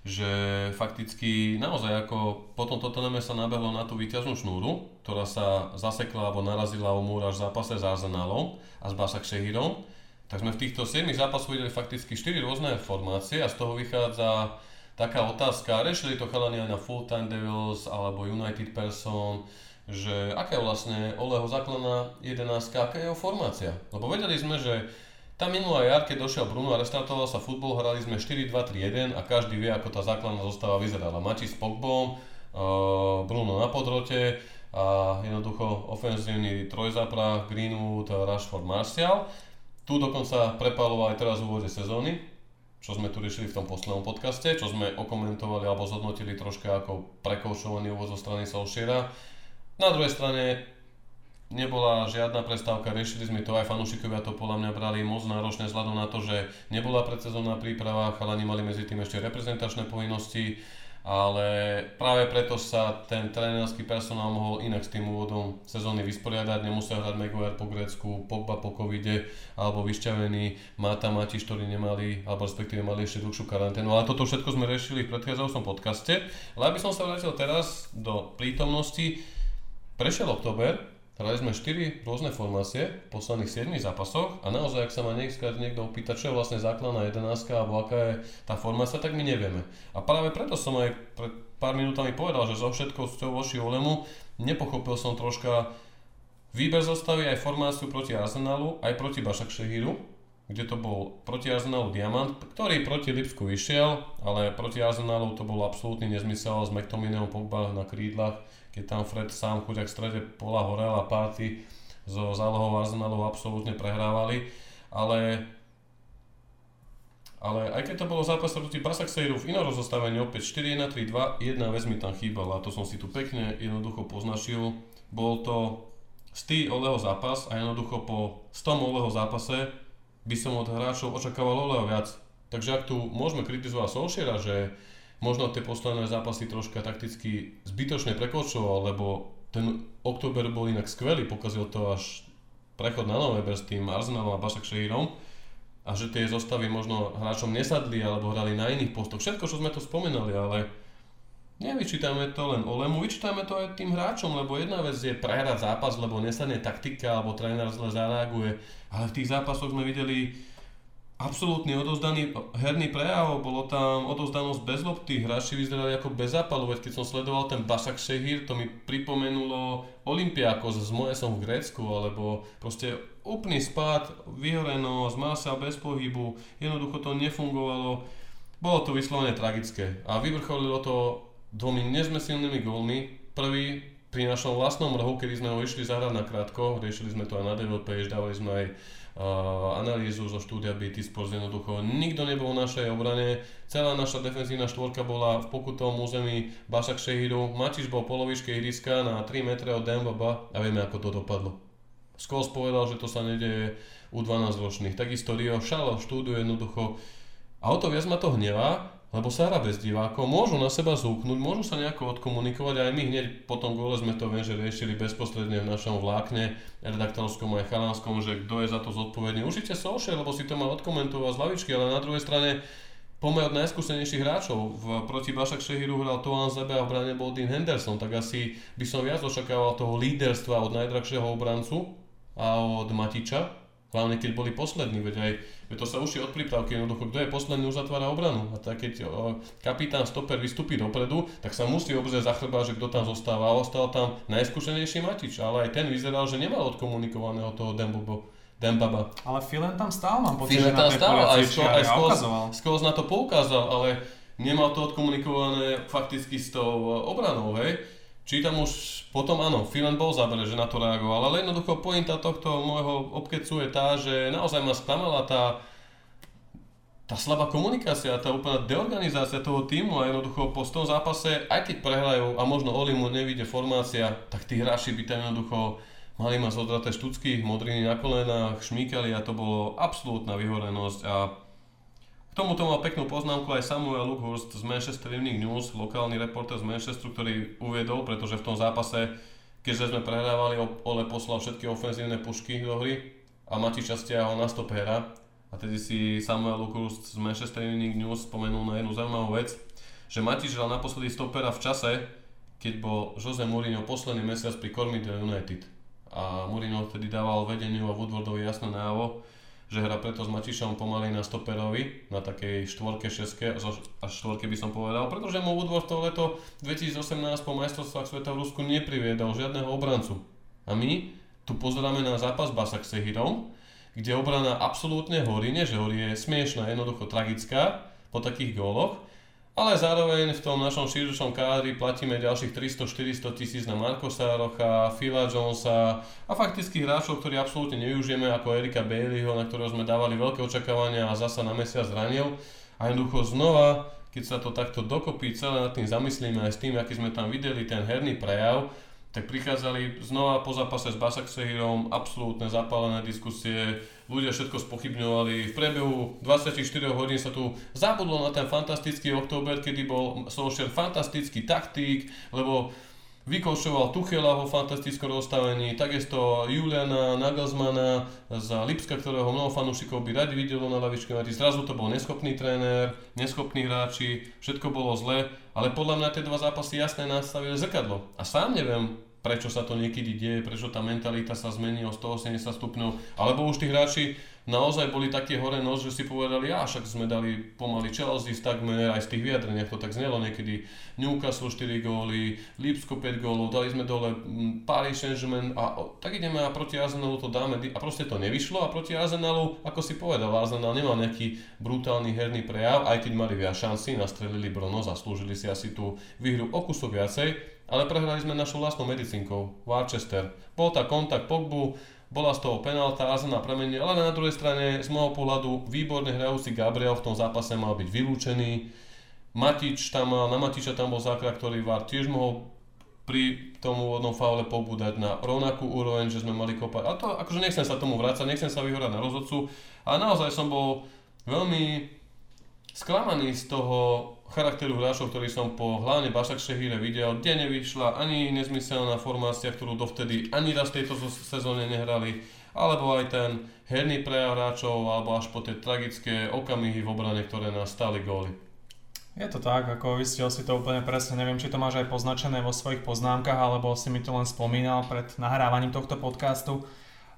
Že fakticky naozaj ako potom Tottenhame sa nabehlo na tú výťažnú šnúru, ktorá sa zasekla alebo narazila o múr až v zápase s Arsenalom a s Başakşehirom, tak sme v týchto 7 zápasoch videli fakticky 4 rôzne formácie a z toho vychádza taká otázka, rešili to chalani aj na Full-Time Devils alebo United Person, že aká je vlastne Oleho základná 11, aká je jeho formácia, lebo vedeli sme, že tá minulá jar, keď došiel Bruno a restartoval sa futbol, hrali sme 4-2-3-1 a každý vie, ako tá základná zostava vyzerala. Matić s Pogbom, Bruno na podrote a jednoducho ofenzívny trojzáprah, Greenwood, Rashford, Martial. Tu dokonca prepálo aj teraz v úvode sezóny, čo sme tu riešili v tom poslednom podcaste, čo sme okomentovali alebo zhodnotili troška ako prekoušovaný úvod zo strany Solskjaera. Na druhej strane nebola žiadna prestávka, riešili sme to, aj fanúšikovia to podľa mňa brali moc náročne vzhľadom na to, že nebola predsezónna príprava, chalani mali medzi tým ešte reprezentačné povinnosti, ale práve preto sa ten trénerský personál mohol inak s tým úvodom sezóny vysporiadať, nemusel hrať Maguire po Grécku, Pogba po covide alebo vyšťavený Mata Matić, ktorí nemali, alebo respektíve mali ešte dlhšiu karanténu, ale toto všetko sme riešili v predchádzajúcom podcaste, ale aby som sa vrátil teraz do prítomnosti, prešiel október. Hrali sme 4 rôzne formácie v posledných 7 zápasoch a naozaj, ak sa ma niekto opýta, čo je vlastne základná 11 alebo aká je tá formácia, tak my nevieme. A práve preto som aj pred pár minútami povedal, že so všetkou cťou voči Olemu nepochopil som troška výber zostavy aj formáciu proti Arsenalu, aj proti Başakşehiru, kde to bol proti Arsenalu Diamant, ktorý proti Lipsku vyšiel, ale proti Arsenalu to bol absolútny nezmysel s McTominayom Pogba na krídlach, keď tam Fred sám chuďak v strede pola horel a Party so zálohou Arsenalu absolútne prehrávali, ale aj keď to bolo zápas proti Başakşehiru v inom rozostavení opäť 4-1-3-2, jedna vec mi tam chýbala, to som si tu pekne jednoducho poznačil, bol to stý Oleho zápas a jednoducho po 100 Oleho zápase by som od hráčov očakával Oleho viac. Takže ak tu môžeme kritizovať Solskjaera, že možno tie posledné zápasy troška takticky zbytočne prekočoval, lebo ten október bol inak skvelý, pokazil to až prechod na november s tým Arsenalom a Başakşehirom a že tie zostavy možno hráčom nesadli alebo hrali na iných postoch. Všetko, čo sme to spomenali, ale nevyčítame to len Olemu, vyčítame to aj tým hráčom, lebo jedna vec je prehrať zápas, lebo nesadne taktika, alebo tréner zle zareaguje, ale v tých zápasoch sme videli absolútne odovzdaný herný prejav, bolo tam odovzdanosť bez lopty, hráči vyzerali ako bez zápalu, veď keď som sledoval ten Başakşehir, to mi pripomenulo Olympiakos z Moesom v Grécku, alebo proste úplný spád, vyhorenosť, masa bez pohybu, jednoducho to nefungovalo, bolo to vyslovene tragické a vyvrcholilo to dvomi nezmyselnými gólmi. Prvý pri našom vlastnom rohu, kedy sme ho išli zahrať na krátko, riešili sme to aj na Devil Page, dávali sme aj analýzu zo štúdia BT Sport, jednoducho nikto nebol v našej obrane, celá naša defenzívna štvorka bola v pokutovom území Başakşehiru, Matić bol v polovičke ihriska na 3 metre od Dembaba a vieme ako to dopadlo. Scholes povedal, že to sa nedieje u 12 ročných, takisto Rio šalo v štúdiu jednoducho a o to viac ma to hnevá, lebo sa hra bez divákov, môžu na seba zúknúť, môžu sa nejako odkomunikovať a aj my hneď po tom gole sme to viem, že riešili bezprostredne v našom vlákne redaktorskom aj chalánskom, že kto je za to zodpovedný. Určite Solskjaer, lebo si to mal odkomentovať z lavičky, ale na druhej strane pomer od najskúsenejších hráčov. Proti Başakşehiru hral Tuanzebe a v bráne bol Dean Henderson, tak asi by som viac očakával toho líderstva od najdrahšieho obrancu a od Matića. Hlavne keď boli poslední, veď to sa uši od prípravky, jednoducho, kto je posledný, uzatvára obranu. A tak keď kapitán stoper vystúpi dopredu, tak sa musí obzrieť za chrba, že kto tam zostáva. A ostal tam najskúšenejší Matić, ale aj ten vyzeral, že nemal odkomunikovaného toho Dembaba. Ale Filen tam stál, mám pocit, že na tej poliacičke aj ukazoval. Skôr na to poukázal, ale nemal to odkomunikované fakticky s tou obranou, hej. Či tam už potom áno, Filen bol záber, že na to reagoval, ale jednoducho pointa tohto môjho obkecu je tá, že naozaj ma sklamala tá slabá komunikácia, tá úplná deorganizácia toho týmu a jednoducho po tom zápase, aj keď prehrajú a možno Olimu nevíde formácia, tak tí hráči by tam jednoducho mali mať zodraté štucky, modriny na kolenách, šmíkali a to bolo absolútna vyhorenosť a k tomuto mal peknú poznámku aj Samuel Lughurst z Manchester Evening News, lokálny reportér z Manchesteru, ktorý uviedol, pretože v tom zápase, keďže sme prehrávali, Ole poslal všetky ofenzívne pušky do hry a Matića stiahol na stopera. A tedy si Samuel Lughurst z Manchester Evening News spomenul na jednu zaujímavú vec, že Matić hral naposledy stopera v čase, keď bol José Mourinho posledný mesiac pri Manchesteru United. A Mourinho vtedy dával vedeniu a Woodwardovi jasné najavo, že hra preto s Matićom pomaly na stoperovi, na takej štvorke, šeske, až štvorke by som povedal, pretože mu Woodward to leto 2018 po majstrovstvách sveta v Rusku nepriviedol žiadneho obrancu. A my tu pozeráme na zápas Başakşehirom, kde obrana absolútne horí, nie že horí, je smiešná, jednoducho tragická po takých góloch, ale zároveň v tom našom širšom kádri platíme ďalších 300-400 tisíc na Marcusa Rocha, Phila Jonesa a faktických hráčov, ktorí absolútne nevyužijeme, ako Erika Baileyho, na ktorého sme dávali veľké očakávania a zasa na mesiac zranil. A jednoducho znova, keď sa to takto dokopí, celé nad tým zamyslíme aj s tým, aký sme tam videli ten herný prejav, tak prichádzali znova po zápase s Başakşehirom absolútne zapálené diskusie, ľudia všetko spochybňovali. V priebehu 24 hodín sa tu zabudlo na ten fantastický október, kedy bol Solskjaer fantastický taktík, lebo vykošoval Tuchela vo fantastickom rozstavení, takisto Juliana Nagelsmana z Lipska, ktorého mnoho fanúšikov by radi videlo na lavičke. Zrazu to bol neschopný tréner, neschopní hráči, všetko bolo zle, ale podľa mňa tie dva zápasy jasne nastavili zrkadlo. A sám neviem, prečo sa to niekedy deje, prečo tá mentalita sa zmení o 180 stupňov, alebo už tí hráči naozaj boli také hore nos, že si povedali, a však sme dali pomaly Chelsea, takmer aj z tých vyjadreniach to tak znelo niekedy, Newcastle 4 góly, Lipsko 5 gólov, dali sme dole Paris Saint-Germain a tak ideme a proti Arsenalu to dáme a proste to nevyšlo a proti Arsenalu, ako si povedal, Arsenal nemal nejaký brutálny herný prejav, aj keď mali viac šanci, nastrelili Bruno, zaslúžili si asi tú výhru o kusok viacej, ale prehrali sme našou vlastnou medicínkou, Worcester. Bol tá kontakt Pogbu, bola z toho penálta, Arsenal premenil, ale na druhej strane z môjho pohľadu výborne hrajúci Gabriel v tom zápase mal byť vylúčený. Matić tam mal, na Matića tam bol zákrok, ktorý VAR tiež mohol pri tom úvodnom faule Pogbu dať na rovnakú úroveň, že sme mali kopať. A to akože nechcem sa tomu vrácať, nechcem sa vyhorať na rozhodcu. A naozaj som bol veľmi sklamaný z toho charakteru hráčov, ktorý som po hlavne Başakşehire videl, kde nevyšla ani nezmyselná formácia, ktorú dovtedy ani raz v tejto sezóne nehrali, alebo aj ten herný prejav hráčov, alebo až po tie tragické okamihy v obrane, ktoré nás stáli góly. Je to tak, ako vystiel si to úplne presne, neviem, či to máš aj poznačené vo svojich poznámkach, alebo si mi to len spomínal pred nahrávaním tohto podcastu.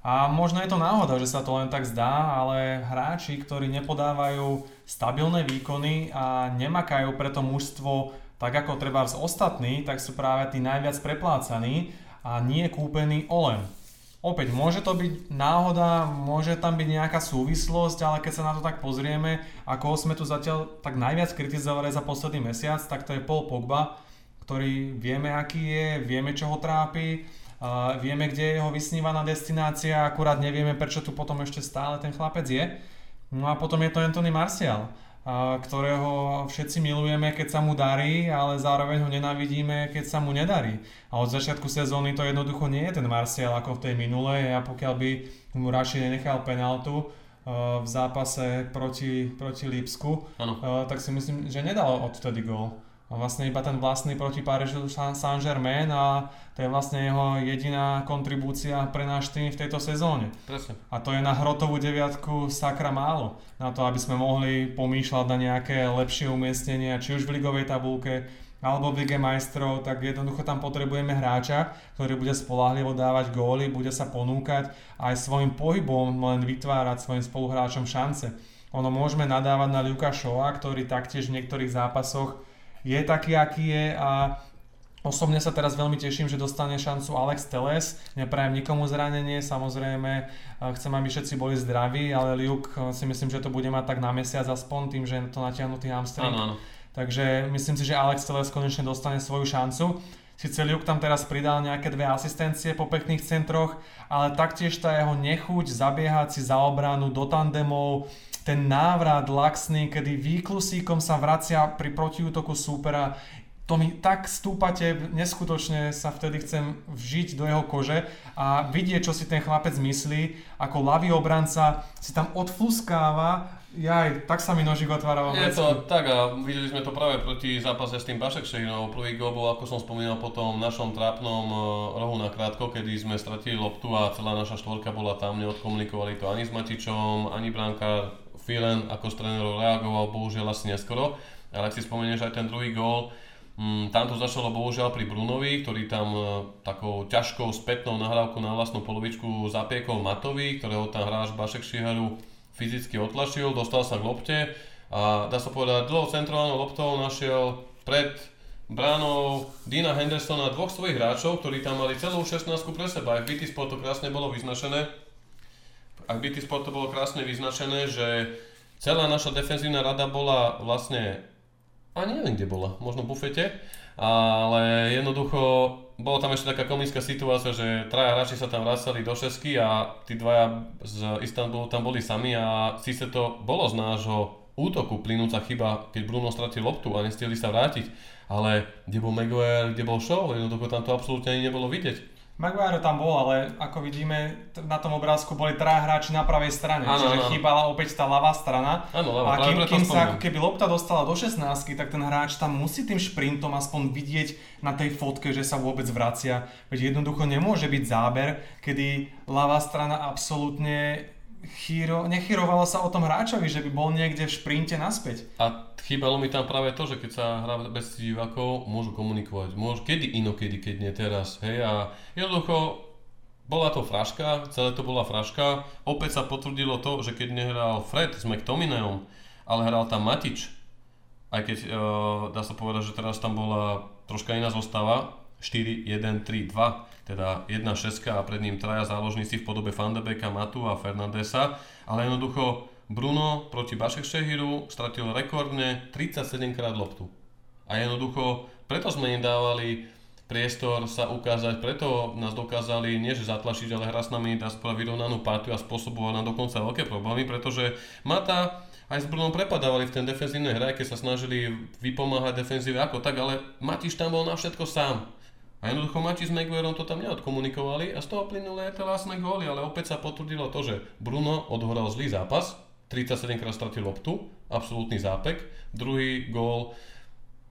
A možno je to náhoda, že sa to len tak zdá, ale hráči, ktorí nepodávajú stabilné výkony a nemakajú pre to mužstvo tak ako trebárs ostatní, tak sú práve tí najviac preplácaní a nie kúpení olem. Opäť môže to byť náhoda, môže tam byť nejaká súvislosť, ale keď sa na to tak pozrieme, ako sme tu zatiaľ tak najviac kritizovali za posledný mesiac, tak to je Paul Pogba, ktorý vieme aký je, vieme čo ho trápi. Vieme, kde je jeho vysnívaná destinácia, akurát nevieme, prečo tu potom ešte stále ten chlapec je. No a potom je to Anthony Martial, ktorého všetci milujeme, keď sa mu darí, ale zároveň ho nenávidíme, keď sa mu nedarí. A od začiatku sezóny to jednoducho nie je ten Martial ako v tej minulej, a pokiaľ by mu Raši nenechal penáltu v zápase proti Lipsku, tak si myslím, že nedal odtedy gól. Vlastne iba ten vlastný proti Paris Saint-Germain a to je vlastne jeho jediná kontribúcia pre náš tým v tejto sezóne. Presne. A to je na hrotovú deviatku sakra málo. Na to, aby sme mohli pomýšľať na nejaké lepšie umiestnenia, či už v ligovej tabulke, alebo v Lige majstrov, tak jednoducho tam potrebujeme hráča, ktorý bude spoľahlivo dávať góly, bude sa ponúkať a aj svojim pohybom len vytvárať svojim spoluhráčom šance. Ono môžeme nadávať na Luka Shawa, ktorý taktiež v niektorých zápasoch je taký, aký je a osobne sa teraz veľmi teším, že dostane šancu Alex Telles. Neprajem nikomu zranenie, samozrejme chcem, aby všetci boli zdraví, ale Luke si myslím, že to bude mať tak na mesiac aspoň tým, že je to natiahnutý hamstring. Ano. Takže myslím si, že Alex Telles konečne dostane svoju šancu. Sice Luke tam teraz pridal nejaké 2 asistencie po pekných centroch, ale taktiež tá jeho nechuť zabiehať si za obranu do tandemov, ten návrat laxný, kedy výklusíkom sa vracia pri protiútoku súpera, to mi tak stúpate, neskutočne sa vtedy chcem vžiť do jeho kože a vidieť, čo si ten chlapec myslí, ako ľavý obranca si tam odfluskáva, jaj, tak sa mi nožík otvára vo vrecku. Je to tak a videli sme to práve proti zápase s tým Başakşehirom, prvý gól bol, ako som spomínal, po tom našom trápnom rohu na krátko, kedy sme stratili loptu a celá naša štvorka bola tam, neodkomunikovali to ani s Matićom, ani brankár. Filen ako z trénerov reagoval, bohužiaľ asi neskoro, ale ak si spomenieš aj ten druhý gól, tam to začalo bohužiaľ pri Brunovi, ktorý tam takou ťažkou spätnou nahrávkou na vlastnú polovičku zapiekol Matovi, ktorého tam hráč Başakşehiru fyzicky otlačil, dostal sa k lopte a dá sa povedať dlho centrovanou loptou našiel pred bránou Deana Hendersona a dvoch svojich hráčov, ktorí tam mali celú 16-ku pre seba, aj v BT Sport to krásne bolo vyznačené. A v BT Sport to bolo krásne vyznačené, že celá naša defenzívna rada bola vlastne, a neviem kde bola, možno v bufete, ale jednoducho bola tam ešte taká komická situácia, že traja hráči sa tam vracali do šesky a tí dvaja z Istanbulu tam boli sami a síce to bolo z nášho útoku plynúca chyba, keď Bruno stratil loptu a nestihli sa vrátiť, ale kde bol Maguire, kde bol Shaw, jednoducho tam to absolútne ani nebolo vidieť. Maguire tam bol, ale ako vidíme, na tom obrázku boli traja hráči na pravej strane, čiže chýbala opäť tá ľavá strana. Áno, a kým sa ako keby lopta dostala do 16-ky, tak ten hráč tam musí tým šprintom aspoň vidieť na tej fotke, že sa vôbec vracia. Veď jednoducho nemôže byť záber, kedy ľavá strana absolútne nechyrovalo sa o tom hráčovi, že by bol niekde v šprinte naspäť. A chýbalo mi tam práve to, že keď sa hrá bez divákov, môžu komunikovať. Môžu kedy inokedy, keď nie teraz. Hej, a jednoducho bola to fraška, celé to bola fraška. Opäť sa potvrdilo to, že keď nehral Fred s McTominayom, ale hral tam Matić, aj keď dá sa povedať, že teraz tam bola troška iná zostava, 4-1-3-2, teda 1-6 a pred ním traja záložníci v podobe Van de Beeka, Matu a Fernandesa, ale jednoducho Bruno proti Başakşehiru stratil rekordne 37 krát loptu. A jednoducho preto sme im dávali priestor sa ukázať, preto nás dokázali nie že zatlačiť, ale hra s nami dá spraviť vyrovnanú partiu a spôsobovať nám dokonca veľké problémy, pretože Mata aj s Brunom prepadávali v ten defenzívnej hre, keď sa snažili vypomáhať defenzíve ako tak, ale Matić tam bol na všetko sám. A jednoducho Matić s Maguireom to tam neodkomunikovali a z toho plynuli aj tie vlastné góly, ale opäť sa potvrdilo to, že Bruno odohral zlý zápas, 37 krát stratil loptu, absolútny zápek, druhý gól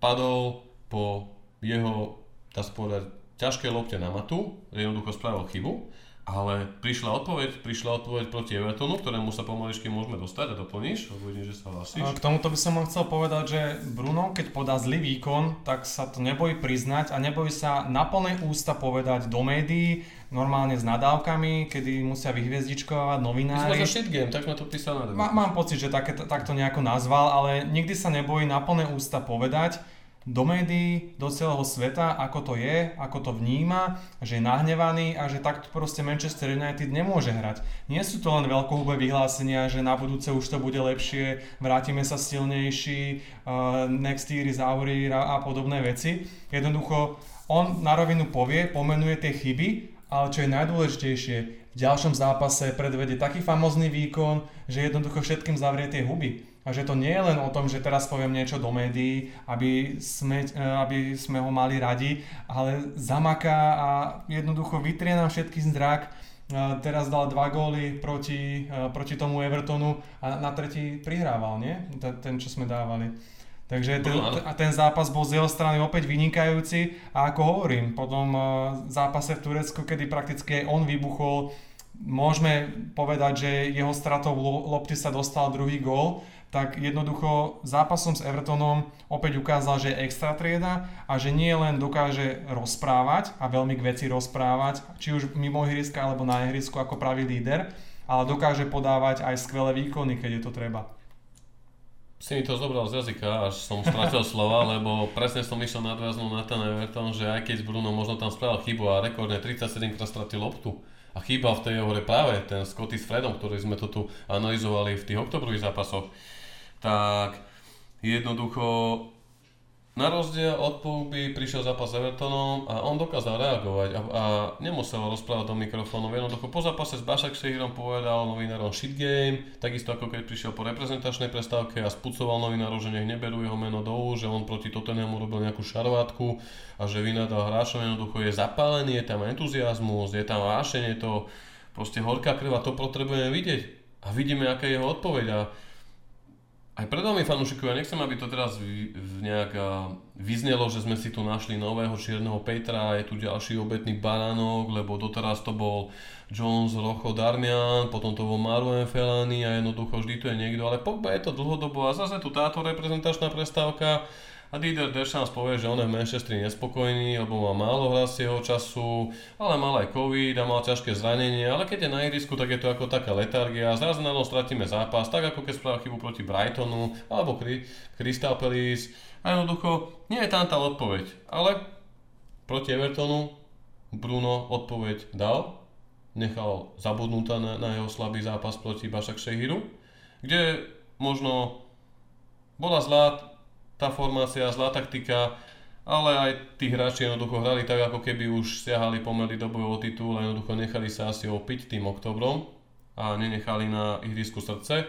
padol po jeho, dá sa povedať, ťažké lopte na Matu, jednoducho spravil chybu, ale prišla odpoveď proti Evertonu, ktorému sa pomaličky môžeme dostať a doplníš, uvidím, že sa hlasíš. K tomuto by som chcel povedať, že Bruno, keď podá zlý výkon, tak sa to nebojí priznať a nebojí sa na plné ústa povedať do médií, normálne s nadávkami, kedy musia vyhviezdičkovať novinári. My sme za shit game, tak sme to písali. Mám pocit, že takto nejako nazval, ale nikdy sa nebojí na plné ústa povedať do médií, do celého sveta, ako to je, ako to vníma, že je nahnevaný a že takto proste Manchester United nemôže hrať. Nie sú to len veľkohubé vyhlásenia, že na budúce už to bude lepšie, vrátime sa silnejší, next year is our year a podobné veci. Jednoducho on na rovinu povie, pomenuje tie chyby, ale čo je najdôležitejšie, v ďalšom zápase predvede taký famózny výkon, že jednoducho všetkým zavrie tie huby. A že to nie je len o tom, že teraz poviem niečo do médií, aby sme ho mali radi, ale zamaká a jednoducho vytrie nám všetky zrak. Teraz dal 2 góly proti tomu Evertonu a na tretí prihrával, nie? Ten, čo sme dávali. Takže ten zápas bol z jeho strany opäť vynikajúci a ako hovorím, potom zápase v Turecku, kedy prakticky on vybuchol, môžeme povedať, že jeho stratou lopty sa dostal druhý gól, tak jednoducho zápasom s Evertonom opäť ukázal, že je extra trieda a že nie len dokáže rozprávať a veľmi k veci rozprávať, či už mimo ihriska alebo na ihrisku ako pravý líder, ale dokáže podávať aj skvelé výkony, keď je to treba. Si mi to zobral z jazyka, až som stratil slova, lebo presne som išiel nadväznou na ten Everton, že aj keď Bruno možno tam spravil chybu a rekordne 37 krát stratil loptu, a chýbal v tej hore práve ten Scotty s Fredom, ktorý sme to tu analyzovali v tých oktobrových zápasoch, tak jednoducho na rozdiel od Pogby prišiel zápas s Evertonom a on dokázal reagovať a nemusel rozprávať do mikrofónov. Jednoducho po zápase s Başakşehirom povedal novinárom shit game, takisto ako keď prišiel po reprezentačnej prestávke a spucoval novinárov, že nech neberú jeho meno do úst, že on proti Tottenhamu robil nejakú šarvátku a že vynadal hráčom. Jednoducho je zapálený, je tam entuziasmus, je tam vášenie, je to proste horká krv a to potrebujeme vidieť a vidíme, aká je jeho odpoveď. Aj pred nami fanúšikovia, nechcem, aby to teraz nejak vyznelo, že sme si tu našli nového čierneho Petra, je tu ďalší obetný Baránok, lebo doteraz to bol Jones, Rocho, Darmian, potom to bol Marouane Fellaini a jednoducho vždy tu je niekto, ale Pogba je to dlhodobo a zase tu táto reprezentačná prestávka a Didier Deschamps povie, že on je v Manchestri nespokojný, lebo má málo hracieho času, ale mal aj covid a mal ťažké zranenie, ale keď je na ihrisku, tak je to ako taká letargia, zrazu na ňom stratíme zápas, tak ako keď spravil chybu proti Brightonu alebo Crystal Palace a jednoducho nie je tam tá odpoveď, ale proti Evertonu Bruno odpoveď dal, nechal zabudnúť na jeho slabý zápas proti Başakşehiru, kde možno bola zlá tá formácia, zlá taktika, ale aj tí hráči jednoducho hrali tak, ako keby už siahali pomaly do bojového titulu, jednoducho nechali sa asi opiť tým oktobrom a nenechali na ihrisku srdce.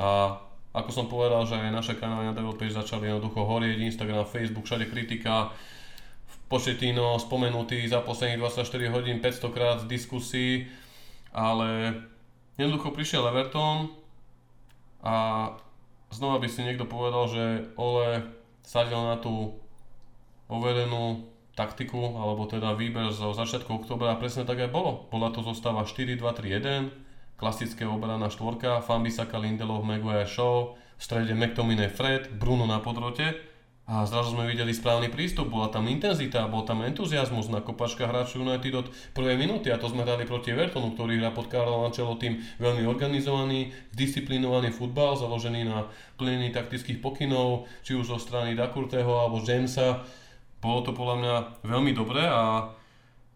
A ako som povedal, že aj naše kanály na Devil Page začali jednoducho horieť, Instagram, Facebook, všade kritika, v Pochettino spomenutý za posledných 24 hodín 500 krát v diskusii, ale jednoducho prišiel Everton a znova by si niekto povedal, že Ole sadil na tú overenú taktiku, alebo teda výber zo začiatku októbra a presne tak aj bolo. Bola to zostava 4-2-3-1, klasické obrana štvorka, Wan-Bissaka, Lindelof, Maguire, Shaw, v strede McTominay, Fred, Bruno na podrote a zrazu sme videli správny prístup, bola tam intenzita, bol tam entuziasmus na kopačka hráčov United od prvej minúty a to sme hrali proti Evertonu, ktorý hrá pod Karlom Ancelottim veľmi organizovaný, disciplinovaný futbal, založený na plnení taktických pokynov, či už zo strany Dakurteho alebo Jamesa. Bolo to podľa mňa veľmi dobré a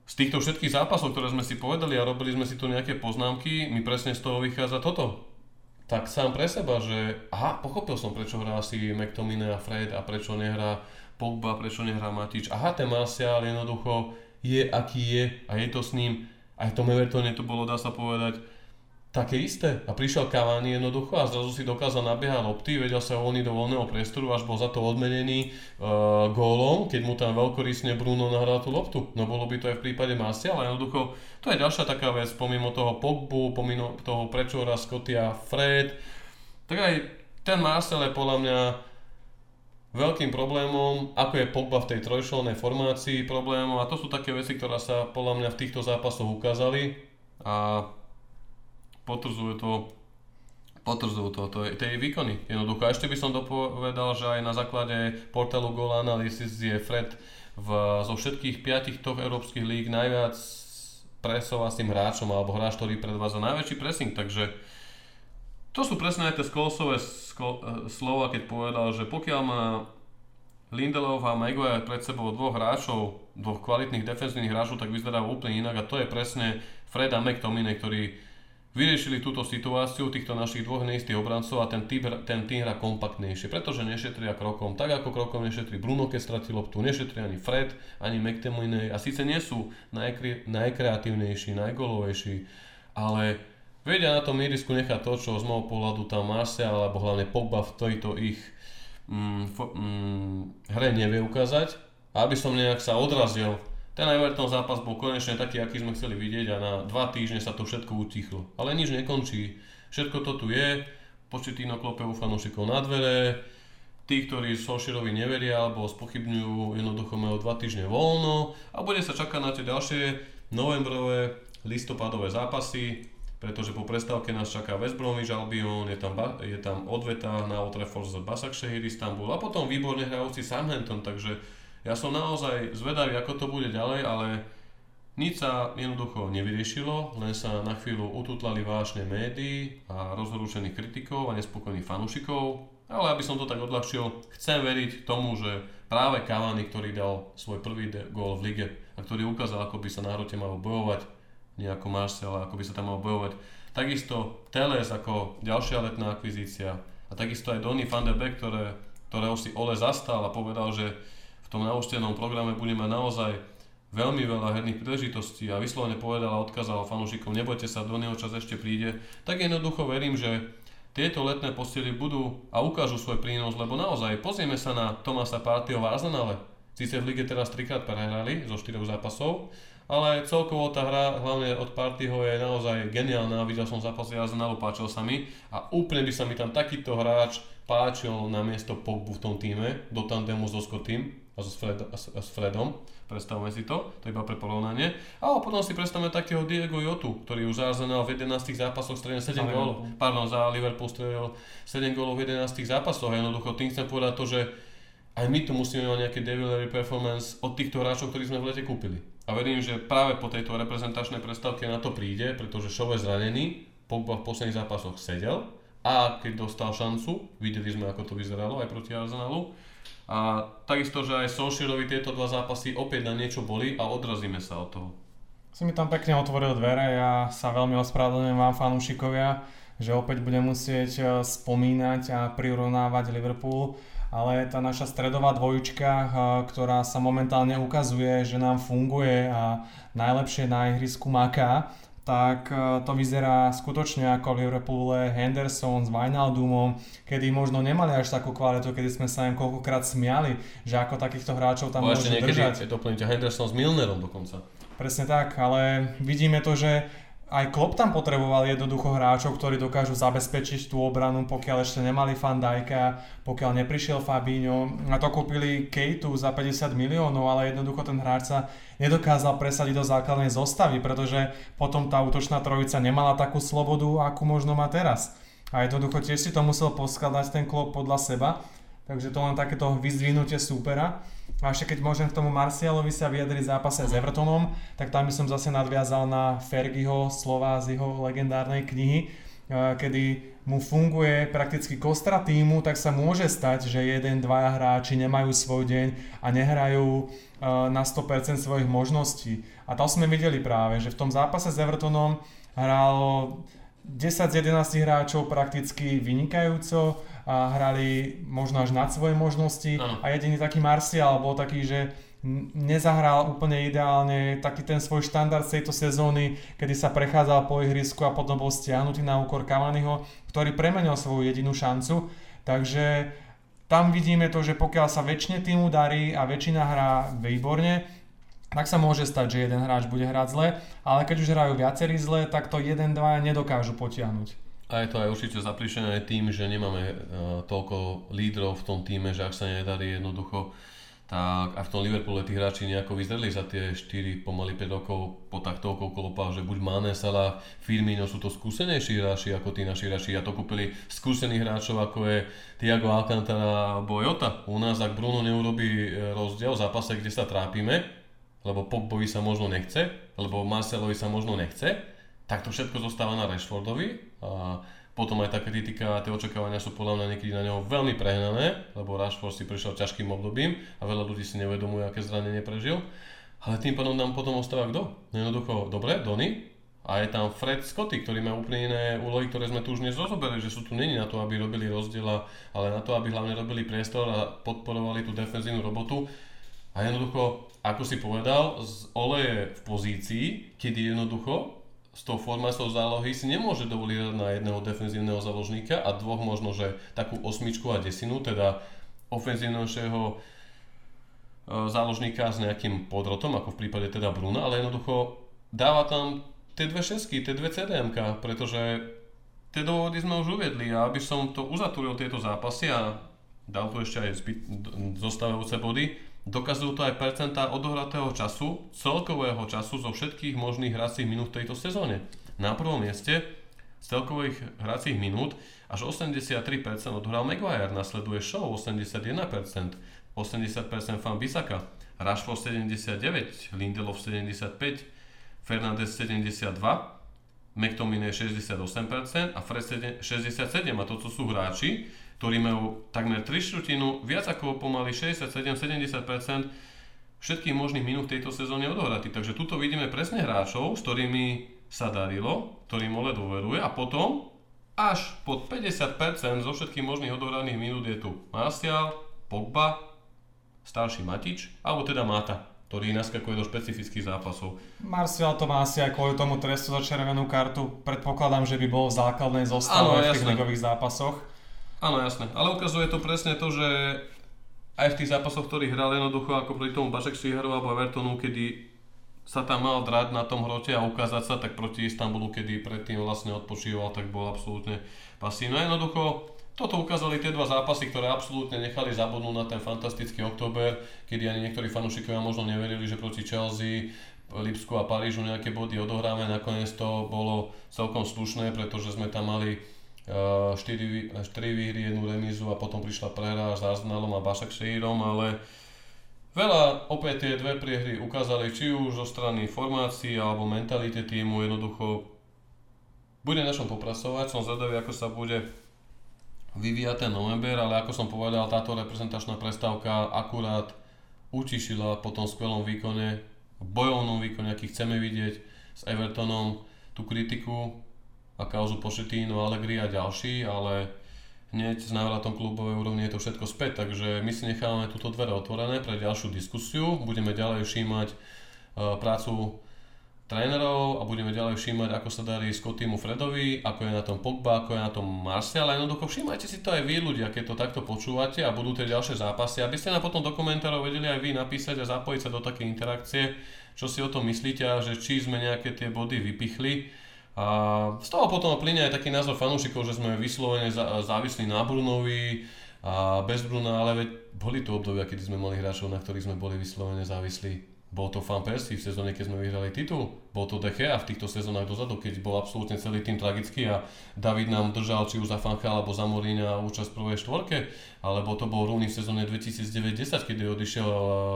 z týchto všetkých zápasov, ktoré sme si povedali a robili sme si tu nejaké poznámky, mi presne z toho vychádza toto. Tak sám pre seba, že aha, pochopil som, prečo hrá si McTominay a Fred a prečo nehrá Pogba, prečo nehrá Matić. Aha, ten Martial jednoducho je, aký je a je to s ním. Aj v tom Evertone to bolo, dá sa povedať, také isté. A prišiel Cavani jednoducho a zrazu si dokázal nabiehať lopty, vedel sa voľniť do voľného priestoru, až bol za to odmenený gólom, keď mu tam veľkorysne Bruno nahral tú loptu. No bolo by to aj v prípade Martiala, ale jednoducho to je ďalšia taká vec, pomimo toho Pogbu, pomimo toho prečo hrá Scotty a Fred. Tak aj ten Martial je podľa mňa veľkým problémom, ako je Pogba v tej trojčlennej formácii problémom, a to sú také veci, ktoré sa podľa mňa v týchto zápasoch ukázali a potvrdzujú to, tie výkony. Jednoducho. A ešte by som dopovedal, že aj na základe portálu Goal Analysis je Fred zo všetkých 5 top európskych líg najviac presovacím hráčom, alebo hráč, ktorý predvádza najväčší pressing, takže to sú presne aj tie Scholesové slova, keď povedal, že pokiaľ má Lindelof a Maguire pred sebou dvoch kvalitných defenzívnych hráčov, tak vyzerá úplne inak a to je presne Fred a McTominay, ktorí vyriešili túto situáciu týchto našich dvoch neistých obrancov a ten tým hra kompaktnejšie, pretože nešetria krokom, tak ako krokom nešetrí Bruno, keď stratí loptu, nešetrí ani Fred, ani McTominay a síce nie sú najkreatívnejší, najgolovejší, ale vedia na tom ihrisku nechať to, čo z môjho pohľadu tam Martial alebo hlavne Pogba v tejto ich hre nevie ukázať, aby som nejak sa odrazil. Ten Everton zápas bol konečne taký, aký sme chceli vidieť a na 2 týždne sa to všetko utichlo. Ale nič nekončí. Všetko to tu je. Pochettino klope u fanúšikov na dvere. Tí, ktorí Solskjaerovi neveria alebo spochybňujú, jednoducho majú 2 týždne voľno. A bude sa čakať na tie ďalšie novembrové, listopadové zápasy, pretože po prestávke nás čaká West Bromwich Albion, je tam odveta na Old Trafford z Başakşehir Istanbul a potom výborne hrajúci Southampton, takže ja som naozaj zvedavý, ako to bude ďalej, ale nič sa jednoducho nevyriešilo, len sa na chvíľu ututlali vášne médií a rozhorúčených kritikov a nespokojných fanúšikov. Ale aby som to tak odľahčil, chcem veriť tomu, že práve Cavani, ktorý dal svoj prvý gól v lige a ktorý ukázal, ako by sa na hrote malo bojovať, nie ako Martial, ako by sa tam malo bojovať. Takisto Telles ako ďalšia letná akvizícia a takisto aj Donny van de Beek, ktorého si Ole zastal a povedal, že v tom naústenom programe bude mať naozaj veľmi veľa herných príležitostí a vyslovene povedal a odkázal fanúšikov, nebojte sa, do neho čas ešte príde, tak jednoducho verím, že tieto letné postely budú a ukážu svoj prínos, lebo naozaj pozrieme sa na Thomasa Parteyho v Arsenale. Síce v lige teraz 3-krát prehrali zo 4 zápasov, ale celkovo tá hra, hlavne od Parteyho, je naozaj geniálna. Videl som zápasy Arsenalu, páčil sa mi a úplne by sa mi tam takýto hráč páčil na miesto Pogbu v tom týme, do tandemu so Scottym a s Fredom, predstavme si to, to iba pre porovnanie. Ale potom si predstavme takého Diego Jotu, ktorý už za Arsenal v 11 zápasoch strelil 7 gólov. Pardon, za Liverpool strelil 7 gólov v 11 zápasoch. Jednoducho tým chcem povedať to, že aj my tu musíme mať nejaké devilary performance od týchto hráčov, ktorí sme v lete kúpili. A verím, že práve po tejto reprezentačnej prestávke na to príde, pretože Shaw je zranený, Pogba v posledných zápasoch sedel a keď dostal šancu, videli sme, ako to vyzeralo aj proti Arsenalu. A takisto, že aj Solskjaerovi tieto dva zápasy opäť na niečo boli a odrazíme sa od toho. Si mi tam pekne otvoril dvere, ja sa veľmi ospravedlňujem vám, fanúšikovia, že opäť budem musieť spomínať a prirovnávať Liverpool, ale tá naša stredová dvojička, ktorá sa momentálne ukazuje, že nám funguje a najlepšie na ihrisku maká, tak to vyzerá skutočne ako v Liverpoole Henderson s Wijnaldumom, kedy možno nemali až takú kvalitu, kedy sme sa im koľkokrát smiali, že ako takýchto hráčov tam môžu držať. Ešte niekedy je to plniť Henderson s Milnerom dokonca. Presne tak, ale vidíme to, že Aj Klopp tam potreboval jednoducho hráčov, ktorí dokážu zabezpečiť tú obranu, pokiaľ ešte nemali Van Dijka, pokiaľ neprišiel Fabinho. Na to kúpili Keitu za 50 miliónov, ale jednoducho ten hráč sa nedokázal presadiť do základnej zostavy, pretože potom tá útočná trojica nemala takú slobodu, akú možno má teraz. A jednoducho tiež si to musel poskladať ten Klopp podľa seba. Takže to len takéto vyzdvihnutie súpera. A ešte keď môžem k tomu Marcialovi sa vyjadriť v zápase s Evertonom, tak tam by som zase nadviazal na Fergieho slova z jeho legendárnej knihy, kedy mu funguje prakticky kostra týmu, tak sa môže stať, že jeden, dvaja hráči nemajú svoj deň a nehrajú na 100% svojich možností. A to sme videli práve, že v tom zápase s Evertonom hralo 10 z 11 hráčov prakticky vynikajúco a hrali možno až nad svoje možnosti a jediný taký Martial bol taký, že nezahral úplne ideálne taký ten svoj štandard z tejto sezóny, kedy sa prechádzal po ihrisku a potom bol stiahnutý na úkor Cavaniho, ktorý premenil svoju jedinú šancu. Takže tam vidíme to, že pokiaľ sa väčšine týmu darí a väčšina hrá výborne, tak sa môže stať, že jeden hráč bude hrať zle, ale keď už hrajú viacerí zle, tak to 1-2 nedokážu potiahnuť. A je to aj určite zapličené tým, že nemáme toľko lídrov v tom týme, že ak sa nedarí jednoducho, tak a v tom Liverpoole tí hráči nejako vyzreli za tie 4, pomaly 5 rokov po taktovkou Kloppa, že buď Mané, Salah, Firmino sú to skúsenejší hráči ako tí naši hráči a to kúpili skúsených hráčov ako je Thiago Alcantara alebo Jota. U nás ak Bruno neurobí rozdiel v zápase, kde sa trápime, lebo Pogbovi sa možno nechce, lebo Marcelovi sa možno nechce, tak to všetko zostáva na Rashfordovi a potom aj tá kritika a tie očakávania sú podľa mňa niekedy na neho veľmi prehnané, lebo Rashford si prešiel ťažkým obdobím a veľa ľudí si nevedomuje, aké zranenie prežil, ale tým pádom nám potom ostáva kto? Jednoducho, dobre, Donny a je tam Fred, Scotty, ktorý má úplne iné úlohy, ktoré sme tu už dnes rozoberali, že sú tu neni na to, aby robili rozdiel, ale na to, aby hlavne robili priestor a podporovali tú defenzívnu robotu a jednoducho ako si povedal, Ole je v pozícii, kedy jednoducho s tou formáciou zálohy si nemôže dovoliť na jedného defenzívneho záložníka a dvoch možno, že takú osmičku a desinu, teda ofenzívnejšieho záložníka s nejakým podrotom, ako v prípade teda Bruna, ale jednoducho dáva tam tie dve šesky, tie dve CDM-ka, pretože tie dôvody sme už uviedli a aby som to uzatvoril tieto zápasy a dal tu ešte aj zostávajúce body, dokazujú to aj percentá odohratého času, celkového času zo všetkých možných hracích minút v tejto sezóne. Na prvom mieste z celkových hracích minút až 83% odohral Maguire, nasleduje Shaw 81%, 80% Wan-Bissaka, Rashford 79%, Lindelof 75%, Fernandes 72%, McTominay 68% a Fred 67%. A to, čo sú hráči, ktorí majú takmer 3 štvrtinu, viac ako pomaly 67-70% všetkých možných minút v tejto sezóne odohratí. Takže tuto vidíme presne hráčov, s ktorými sa darilo, ktorým Ole dôveruje a potom až pod 50% zo všetkých možných odohraných minút je tu Martial, Pogba, starší Matić, alebo teda Mata, ktorý naskakuje do špecifických zápasov. Martial to má asi aj kvôli tomu trestu za červenú kartu. Predpokladám, že by bol v základnej zostave v tých ligových zápasoch. Áno, jasné, ale ukazuje to presne to, že aj v tých zápasoch, ktorých hral jednoducho ako proti tomu Başakşehiru alebo Evertonu, kedy sa tam mal drať na tom hrote a ukázať sa, tak proti Istanbulu, kedy predtým vlastne odpočíval, tak bol absolútne pasívny. Jednoducho toto ukázali tie dva zápasy, ktoré absolútne nechali zabudnúť na ten fantastický október, kedy ani niektorí fanúšikovia možno neverili, že proti Chelsea, Lipsku a Parížu nejaké body odohráme. Nakoniec to bolo celkom slušné, pretože sme tam mali 4 výhry, 1 remízu a potom prišla prehra s Arsenalom a Başakşehirom, ale veľa opäť tie dve priehry ukázali či už zo strany formácií alebo mentality týmu, jednoducho bude na čom popracovať, som zvedavý ako sa bude vyvíjať ten november, ale ako som povedal, táto reprezentačná prestávka akurát utišila po tom skvelom výkone, bojovnom výkone, aký chceme vidieť s Evertonom, tú kritiku a kauzu Pochettino, Allegri a ďalší, ale hneď s návratom klubovej úrovni je to všetko späť, takže my si nechávame túto dvere otvorené pre ďalšiu diskusiu, budeme ďalej všímať prácu trénerov a budeme ďalej všímať, ako sa darí Scottimu Fredovi, ako je na tom Pogba, ako je na tom Martial, ale jednoducho všímajte si to aj vy ľudia, keď to takto počúvate a budú tie ďalšie zápasy, aby ste nám potom do komentárov vedeli aj vy napísať a zapojiť sa do takej interakcie, čo si o tom myslíte a že či sme nejaké tie body vypichli A z toho potom plynie aj taký názor fanúšikov, že sme vyslovene závislí na Brunovi a bez Bruna, ale veď boli tu obdobia, kedy sme mali hráčov, na ktorých sme boli vyslovene závislí. Bol to Van Persie v sezóne, keď sme vyhrali titul, bol to De Gea v týchto sezónach dozadu, keď bol absolútne celý tým tragický a David nám držal či už za Fanka alebo za Mourinha účasť v prvej štvorke, alebo to bol Rooney v sezóne 2009-10, kedy odišiel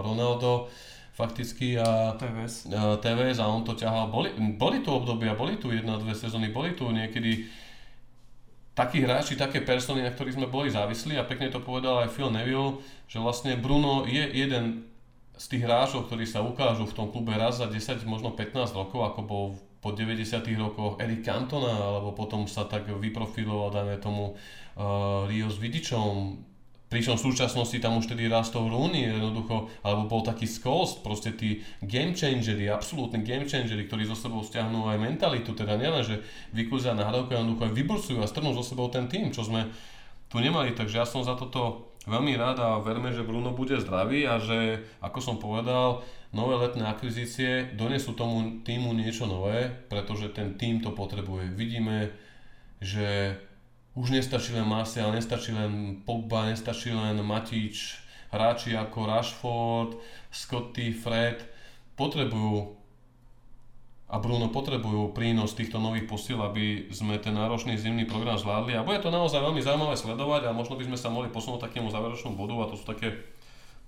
Ronaldo fakticky a TVS a on to ťahal. Boli tu obdobia, boli tu 1-2 sezóny, boli tu niekedy takí hráči, také persony, na ktorých sme boli závislí a pekne to povedal aj Phil Neville, že vlastne Bruno je jeden z tých hráčov, ktorí sa ukážu v tom klube raz za 10, možno 15 rokov, ako bol po 90. rokoch Eric Cantona, alebo potom sa tak vyprofiloval, dajme tomu, Rio s Vidičom, pričom v súčasnosti tam už tedy rastol Rooney jednoducho, alebo bol taký Scholes, proste tí gamechangeri, absolútni gamechangeri, ktorí zo sebou stiahnu aj mentalitu, teda nielen, že vykúzia na hľadovku, jednoducho aj vyburcujú a strnú zo sebou ten tým, čo sme tu nemali, takže ja som za toto veľmi rád a verme, že Bruno bude zdravý a že, ako som povedal, nové letné akvizície donesú tomu týmu niečo nové, pretože ten tým to potrebuje. Vidíme, že už nestačí len Martial, nestačí len Pogba, nestačí len Matić, hráči ako Rashford, Scotty, Fred potrebujú a Bruno potrebujú prínos týchto nových posiel, aby sme ten náročný zimný program zvládli. A bude to naozaj veľmi zaujímavé sledovať a možno by sme sa mohli posunúť takému záverečnému bodu a to sú také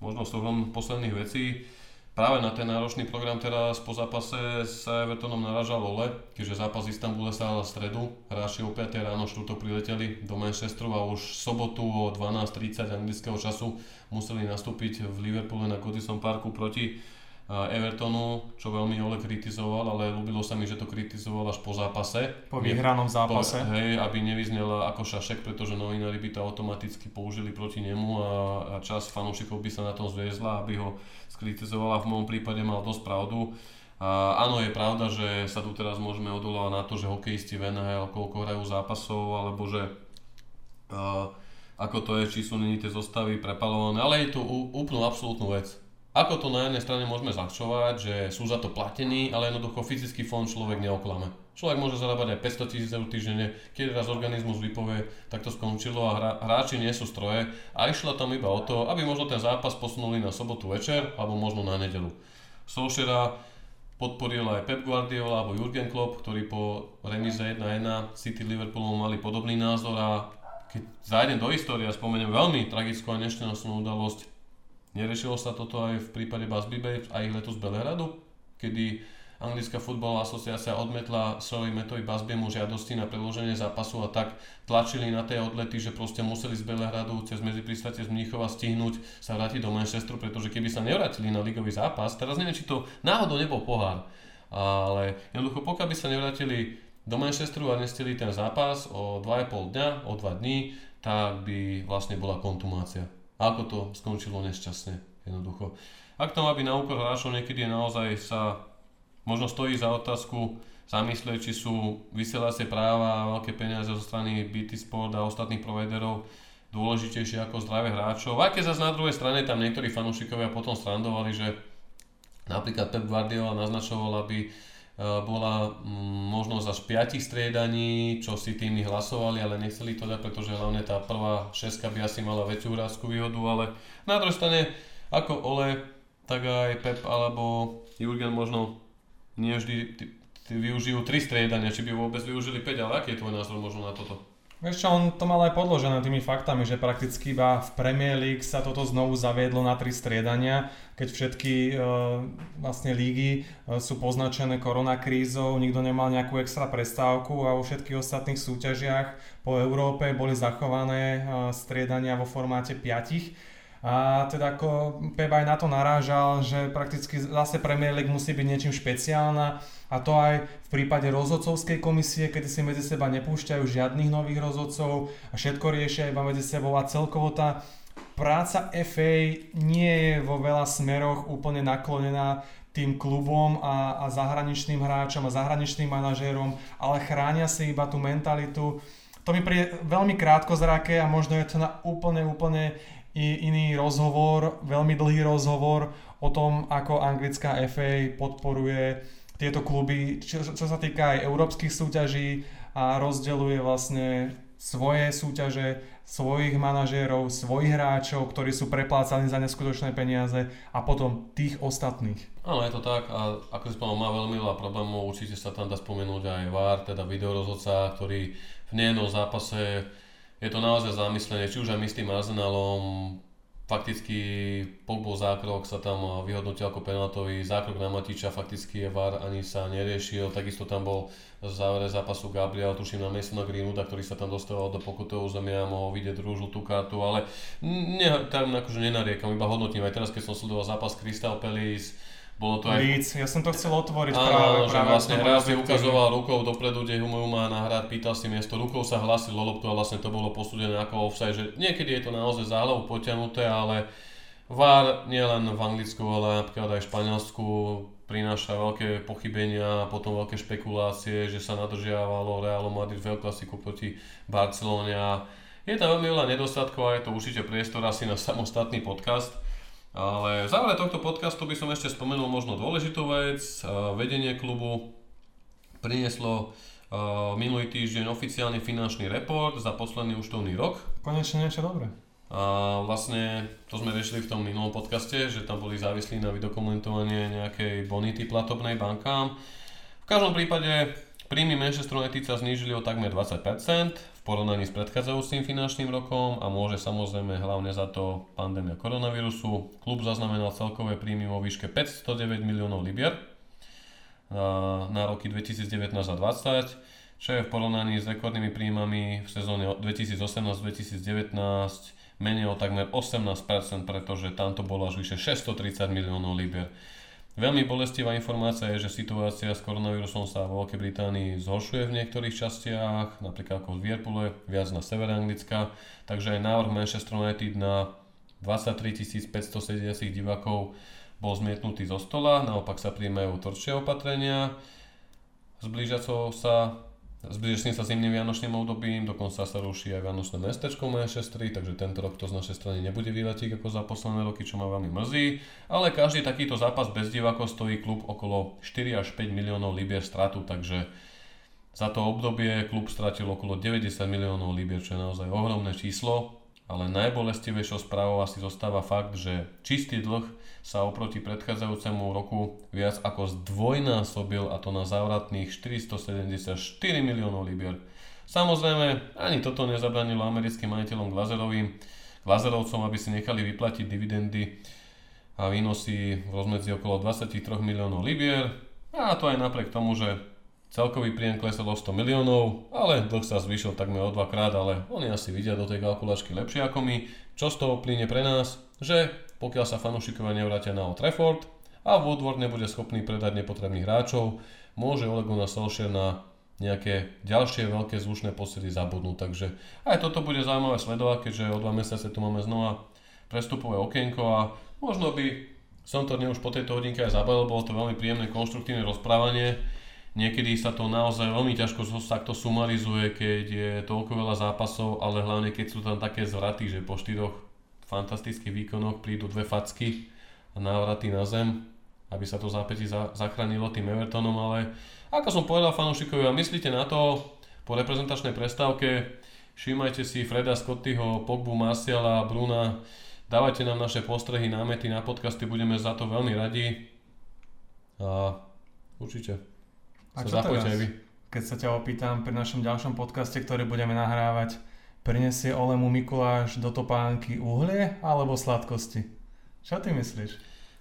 možno súhrn posledných vecí. Práve na ten náročný program teraz po zápase s Evertonom naražal Ole, keďže zápas v Istanbule sa v stredu. Hráči o 5 ráno štvrtok prileteli do Manchesteru a už sobotu o 12:30 anglického času museli nastúpiť v Liverpoole na Goodison Parku proti Evertonu, čo veľmi Ole kritizoval, ale ľúbilo sa mi, že to kritizoval až po zápase. Po vyhranom zápase. Hej, aby nevyznela ako šašek, pretože novinári by to automaticky použili proti nemu a časť fanúšikov by sa na tom zviezla, aby ho skritizovala. V mojom prípade mal dosť pravdu. A áno, je pravda, že sa tu teraz môžeme odvoľovať na to, že hokejisti v NHL koľko hrajú zápasov, alebo že ako to je, či sú neni tie zostavy prepalované, ale je to úplnú absolútnu vec. Ako to na jednej strane môžeme zľahčovať, že sú za to platení, ale jednoducho fyzický fond človek neoklame. Človek môže zarábať aj 500 000 € týždenne, keď raz organizmus vypovie, tak to skončilo a hráči nie sú stroje a išlo tam iba o to, aby možno ten zápas posunuli na sobotu večer alebo možno na nedeľu. Solskjaera podporil aj Pep Guardiola alebo Jürgen Klopp, ktorí po remíze 1-1 City Liverpoolom mali podobný názor a keď zájdem do histórie a spomeniem veľmi tragickú a nešťastnú udalosť. Neriešilo sa toto aj v prípade Busby Babes a ich letu z Belehradu, kedy anglická futbalová asociácia odmetla Sally Metovi Busbymu žiadosti na predĺženie zápasu a tak tlačili na tie odlety, že proste museli z Belehradu cez medzipristátie z Mníchova stihnúť sa vrátiť do Manchesteru, pretože keby sa nevrátili na ligový zápas, teraz neviem, či to náhodou nebol pohár, ale jednoducho pokiaľ by sa nevrátili do Manchesteru a nestihli ten zápas o 2,5 dňa, o 2 dní, tak by vlastne bola kontumácia. Ako to skončilo nešťastne, jednoducho. Ak to má byť na úkor hráčov, niekedy naozaj sa možno stojí za otázku zamyslieť, či sú vysielacie práva a veľké peniaze zo strany BT Sport a ostatných providerov dôležitejšie ako zdravé hráčov. Aj keď zase na druhej strane tam niektorí fanúšikovia potom strandovali, že napríklad Pep Guardiola naznačoval, aby bola možnosť až 5 striedaní, čo si týmy hlasovali, ale nechceli to dať, pretože hlavne tá prvá šestka by asi mala väčšiu hráčskú výhodu, ale na druhej strane ako Ole, tak aj Pep alebo Jurgen možno nie vždy využijú 3 striedania, či by vôbec využili 5, ale aký je tvoj názor možno na toto? Vieš čo, on to mal aj podložené tými faktami, že prakticky iba v Premier League sa toto znovu zaviedlo na 3 striedania, keď všetky vlastne lígy sú poznačené koronakrízou, nikto nemal nejakú extra prestávku a vo všetkých ostatných súťažiach po Európe boli zachované striedania vo formáte 5. A teda ako Pep aj na to narážal, že prakticky zase Premier League musí byť niečím špeciálna a to aj v prípade rozhodcovskej komisie, kedy si medzi seba nepúšťajú žiadnych nových rozhodcov a všetko riešia iba medzi sebou a celkovo tá práca FA nie je vo veľa smeroch úplne naklonená tým klubom a zahraničným hráčom a zahraničným manažérom, ale chránia si iba tú mentalitu. To mi príde veľmi krátkozraké a možno je to na úplne iný rozhovor, veľmi dlhý rozhovor o tom, ako anglická FA podporuje tieto kluby, čo sa týka aj európskych súťaží, a rozdeľuje vlastne svoje súťaže, svojich manažérov, svojich hráčov, ktorí sú preplácaní za neskutočné peniaze, a potom tých ostatných. Áno, je to tak, a ako si spomínal, má veľmi veľa problémov, určite sa tam dá spomenúť aj VAR, teda videorozhodca, ktorý v nejednom zápase, je to naozaj zamyslenie, či už aj my s tým Arsenalom, fakticky Pogbov zákrok sa tam vyhodnotil ako penaltový, zákrok na Matića fakticky VAR ani sa neriešil, takisto tam bol v závere zápasu Gabriel, tuším na Masona Greenwooda, ktorý sa tam dostával do pokutového územia, mohol vidieť druhú žltú kartu, ale tam akože nenariekam, iba hodnotím. Aj teraz, keď som sledoval zápas Crystal Palace, bolo to aj... Líc, ja som to chcel otvoriť práve. Vlastne hráč si ukazoval rukou dopredu, kde mu má nahrať, pýtal si miesto, rukou sa hlásil o loptu a vlastne to bolo posúdené ako offside, že niekedy je to naozaj za hlavu potiahnuté, ale VAR nielen v Anglicku, ale napríklad aj v Španielsku prináša veľké pochybenia a potom veľké špekulácie, že sa nadržiavalo Real Madrid v El Clasicu proti Barcelone. Je tam veľmi veľa nedostatkov a je to určite priestor asi na samostatný podcast. Ale v závere tohto podcastu by som ešte spomenul možno dôležitú vec. Vedenie klubu prinieslo minulý týždeň oficiálny finančný report za posledný účtovný rok. Konečne niečo dobré. A vlastne to sme riešili v tom minulom podcaste, že tam boli závislí na vydokumentovanie nejakej bonity platobnej bankám. V každom prípade príjmy Manchesteru United sa znížili o takmer 20% v porovnaní s predchádzajúcim finančným rokom a môže samozrejme hlavne za to pandémia koronavírusu. Klub zaznamenal celkové príjmy vo výške 509 miliónov libier na roky 2019 a 2020, čo je v porovnaní s rekordnými príjmami v sezóne 2018-2019 menej o takmer 18%, pretože tam to bolo až vyše 630 miliónov libier. Veľmi bolestivá informácia je, že situácia s koronavírusom sa vo Veľkej Británii zhoršuje v niektorých častiach, napríklad ako v Liverpoole, viac na severe Anglicka, takže aj návrh Manchesteru United na 23 570 divákov bol zmietnutý zo stola, naopak sa príjmajú tvrdšie opatrenia, zblížia sa zimným vianočným obdobím, dokonca sa ruší aj vianočné mestečko v Manchestri, takže tento rok to z našej strany nebude výletík ako za posledné roky, čo ma veľmi mrzí, ale každý takýto zápas bez divákov stojí klub okolo 4 až 5 miliónov libier stratu, takže za to obdobie klub stratil okolo 90 miliónov libier, čo je naozaj ohromné číslo, ale najbolestivejšou správou asi zostáva fakt, že čistý dlh sa oproti predchádzajúcemu roku viac ako zdvojnásobil, a to na závratných 474 miliónov libier. Samozrejme, ani toto nezabránilo americkým majiteľom Glazerovcom, aby si nechali vyplatiť dividendy a výnosy v rozmedzi okolo 23 miliónov libier, a to aj napriek tomu, že celkový príjem klesol o 100 miliónov, ale dlh sa zvýšil takmer o 2-krát, ale oni asi vidia do tej kalkulačky lepšie ako my, čo z toho plyne pre nás, že pokiaľ sa fanúšikovia nevrátia na Old Trafford a Woodward nebude schopný predať nepotrebných hráčov, môže Ole Gunnar Solskjaer na nejaké ďalšie veľké zvučné posily zabudnúť. Takže aj toto bude zaujímavé sledovať, keďže o 2 mesiace tu máme znova prestupové okienko a možno by som to už po tejto hodinke aj zabavil, bolo to veľmi príjemné konštruktívne rozprávanie. Niekedy sa to naozaj veľmi ťažko takto sumarizuje, keď je toľko veľa zápasov, ale hlavne keď sú tam také zvraty, že po 4 fantastických výkonoch prídu 2 facky a návraty na zem, aby sa to zápäti zachránilo tým Evertonom, ale ako som povedal fanúšikovia, myslíte na to po reprezentačnej prestávke, všímajte si Freda, Scottyho, Pogbu, Marciala, Bruna, dávajte nám naše postrehy, námety na podcasty, budeme za to veľmi radi a určite a čo teraz, keď sa ťa opýtam pri našom ďalšom podcaste, ktorý budeme nahrávať, prinesie Olemu Mikuláš do topánky uhlie alebo sladkosti? Čo ty myslíš?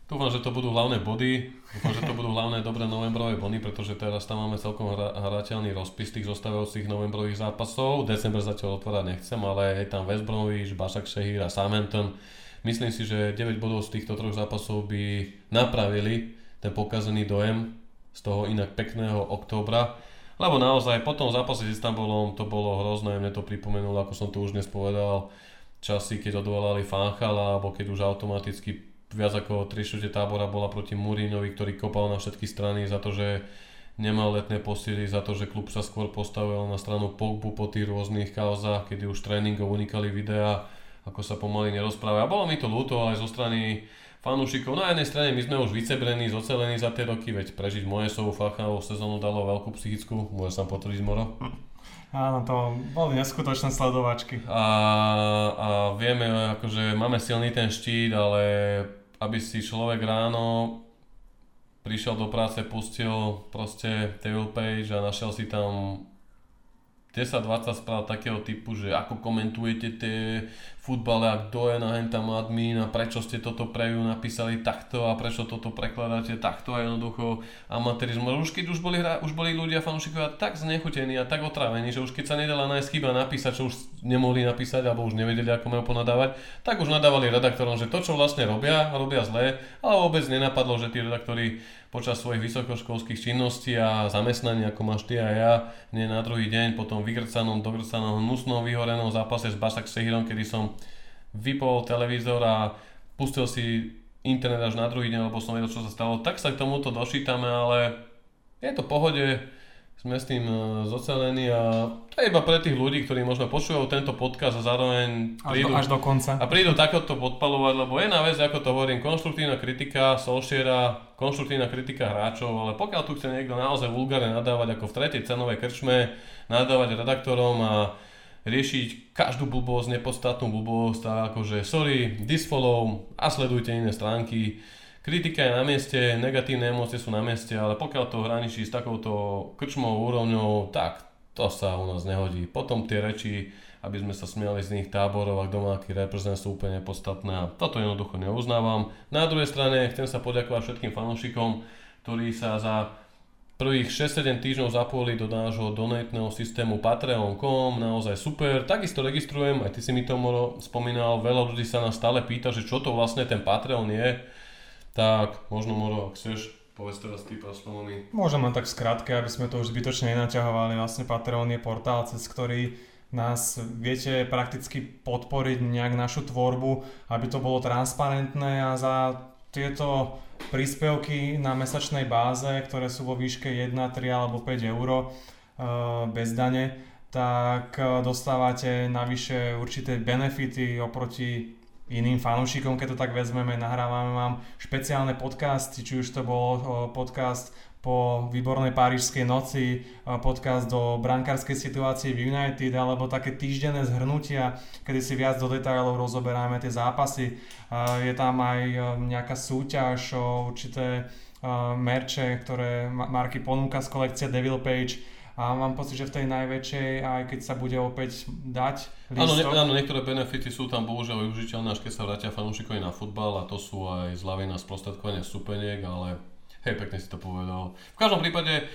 Dúfam, že to budú hlavné body, dúfam, že to budú hlavné dobré novembrové body, pretože teraz tam máme celkom hrateľný rozpis tých zostávajúcich novembrových zápasov. December zatiaľ otvárať nechcem, ale je tam West Bromwich, Başakşehir a Southampton. Myslím si, že 9 bodov z týchto 3 zápasov by napravili ten pokazený dojem z toho inak pekného októbra, lebo naozaj po tom zápase s Istanbulom to bolo hrozné, mne to pripomenulo, ako som to už dnes povedal, časy, keď odvolali Fanchala, alebo keď už automaticky viac ako 3/4 tábora bola proti Mourinhovi, ktorý kopal na všetky strany za to, že nemal letné posily, za to, že klub sa skôr postavil na stranu Pogbu po tých rôznych kauzách, kedy už tréningov unikali videá, ako sa pomaly nerozprávajú. A bolo mi to ľúto aj zo strany fanúšikov. Na jednej strane my sme už vycebrení, zocelení za tie roky, veď prežiť Mojesovú Falchánovú sezónu dalo veľkú psychickú, môže sa potvrdiť Moro. Áno, to boli neskutočné sledovačky. A vieme, akože máme silný ten štít, ale aby si človek ráno prišiel do práce, pustil proste Devil Page a našiel si tam 10-20 správ takého typu, že ako komentujete tie futbale a kto je na hentam admin a prečo ste toto preview napísali takto a prečo toto prekladáte takto a jednoducho amatérizmu. Už keď už boli ľudia fanúšikovia tak znechutení a tak otrávení, že už keď sa nedala nájsť chyba napísať, čo už nemohli napísať alebo už nevedeli ako majú ponadávať, tak už nadávali redaktorom, že to čo vlastne robia zle, ale vôbec nenapadlo, že tí redaktori počas svojich vysokoškolských činností a zamestnaní, ako máš ty a ja, nie na druhý deň po tom vygrcanom, dogrcanom, hnusnom, vyhorenom zápase s Başakşehirom, kedy som vypol televízor a pustil si internet až na druhý deň, lebo som vedel, čo sa stalo, tak sa k tomuto došítame, ale je to v pohode, sme s tým zocelení a to je iba pre tých ľudí, ktorí možno počúvajú tento podcast a zároveň prídu až do konca a prídu takoto podpaľovať, lebo je na vec, ako to hovorím, konštruktívna kritika Solskjaera, konštruktívna kritika hráčov, ale pokiaľ tu chce niekto naozaj vulgárne nadávať ako v tretej cenovej krčme, nadávať redaktorom a riešiť každú blbosť, nepodstatnú blbosť a akože sorry, disfollow a sledujte iné stránky. Kritika je na mieste, negatívne emócie sú na mieste, ale pokiaľ to hraničí s takouto krčmou úrovňou, tak to sa u nás nehodí. Potom tie reči, aby sme sa smiali z nich táborov a domáky reprezent sú úplne podstatné a toto jednoducho neuznávam. Na druhej strane chcem sa poďakovať všetkým fanúšikom, ktorí sa za prvých 6-7 týždňov zapojili do nášho donatného systému Patreon.com, naozaj super. Takisto registrujem, aj ty si mi to, Moro, spomínal, veľa ľudí sa nás stále pýta, že čo to vlastne ten Patreon je. Tak možno, Moro, ak chceš, povedz teraz ty pár slovami. Môžem len tak skrátke, aby sme to už zbytočne nenaťahovali. Vlastne Patreon je portál, cez ktorý nás viete prakticky podporiť nejak našu tvorbu, aby to bolo transparentné a za tieto príspevky na mesačnej báze, ktoré sú vo výške 1, 3 alebo 5 eur bez dane, tak dostávate navyše určité benefity oproti iným fanúšikom, keď to tak vezmeme. Nahrávame vám špeciálne podcasty, či už to bol podcast po výbornej párižskej noci, podcast do brankárskej situácie v United, alebo také týždenné zhrnutia, kedy si viac do detailov rozoberáme tie zápasy. Je tam aj nejaká súťaž o určité merče, ktoré Marky ponúka z kolekcie Devil Page. A mám pocit, že v tej najväčšej, aj keď sa bude opäť dať listok. Áno, niektoré benefity sú tam bohužiaľ využiteľné, až keď sa vrátia fanúšikovi na futbal a to sú aj zľavy na sprostredkovanie súpeniek, ale hej, pekne si to povedal. V každom prípade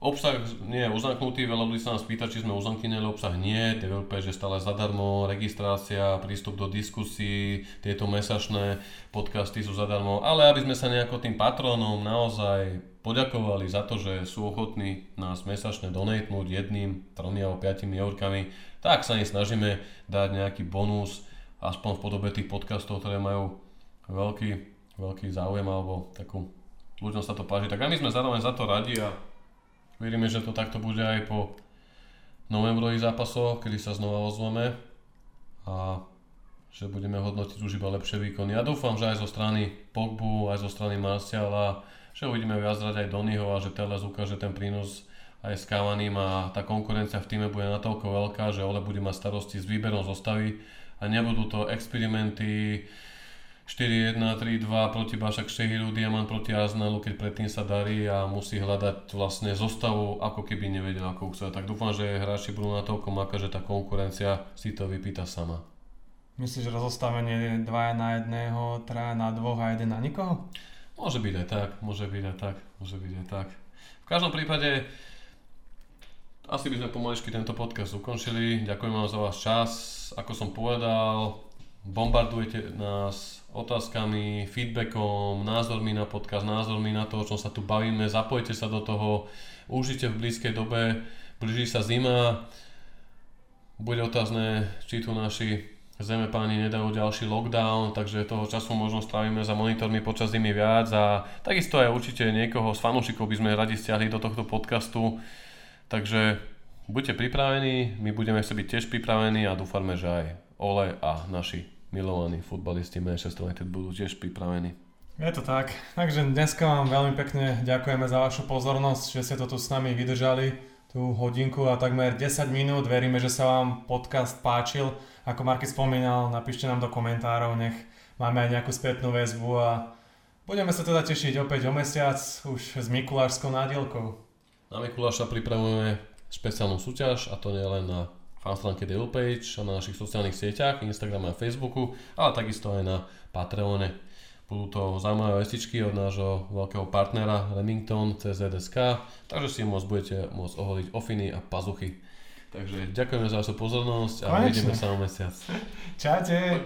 obsah nie je uznaknutý, veľa ľudí sa nás pýta, či sme uznaknili obsah, nie, TVP, že stále zadarmo, registrácia, prístup do diskusí, tieto mesačné podcasty sú zadarmo, ale aby sme sa nejako tým patrónom naozaj poďakovali za to, že sú ochotní nás mesačne donatnúť 1, 3 alebo 5 eurkami, tak sa im snažíme dať nejaký bonus, aspoň v podobe tých podcastov, ktoré majú veľký záujem alebo takú, ľuďom sa to páči. Tak a my sme zároveň za to radi a veríme, že to takto bude aj po novembrových zápasoch, kedy sa znova ozveme a že budeme hodnotiť už iba lepšie výkony. Ja dúfam, že aj zo strany Pogbu, aj zo strany Martiala, že uvidíme viac rať aj Donnyho a že Telles ukáže ten prínos aj s Cavanim a tá konkurencia v týme bude natoľko veľká, že Ole bude mať starosti s výberom zostavy a nebudú to experimenty 4-1-3-2 proti Başakşehiru, Diamant proti Arsenalu, keď predtým sa darí a musí hľadať vlastne zostavu, ako keby nevedel, ako chce. Tak dúfam, že hráči budú natoľko makať, že tá konkurencia si to vypýta sama. Myslíš, že rozostavenie 2-1-1, 3-2 a 1 na nikoho? Môže byť aj tak. V každom prípade asi by sme pomaličky tento podcast ukončili. Ďakujem vám za váš čas. Ako som povedal, bombardujete nás otázkami, feedbackom, názormi na podcast, názormi na to, o čom sa tu bavíme. Zapojte sa do toho. Užite v blízkej dobe. Blíži sa zima. Bude otázne, či tu naši zemepáni nedajú ďalší lockdown, takže toho času možno strávime za monitormi počas zimy viac a takisto aj určite niekoho z fanúšikov by sme radi stiahli do tohto podcastu. Takže buďte pripravení, my budeme chcieť byť tiež pripravení a dúfame, že aj Ole a naši milovaní futbalisti Manchesteru United budú tiež pripravení. Je to tak. Takže dneska vám veľmi pekne ďakujeme za vašu pozornosť, že ste to tu s nami vydržali tú hodinku a takmer 10 minút. Veríme, že sa vám podcast páčil. Ako Marky spomínal, napíšte nám do komentárov, nech máme aj nejakú spätnú väzbu a budeme sa teda tešiť opäť o mesiac už s mikulášskou nádielkou. Na Mikuláša pripravujeme špeciálnu súťaž, a to nie len na fanstránke Devil Page a na našich sociálnych sieťach, Instagrame a Facebooku, ale takisto aj na Patreone. Budú to zaujímavé vestičky od nášho veľkého partnera Remington CZSK, takže si budete môcť oholiť ofiny a pazuchy. Takže ďakujeme za vašu pozornosť a vidíme sa o mesiac. Čaute!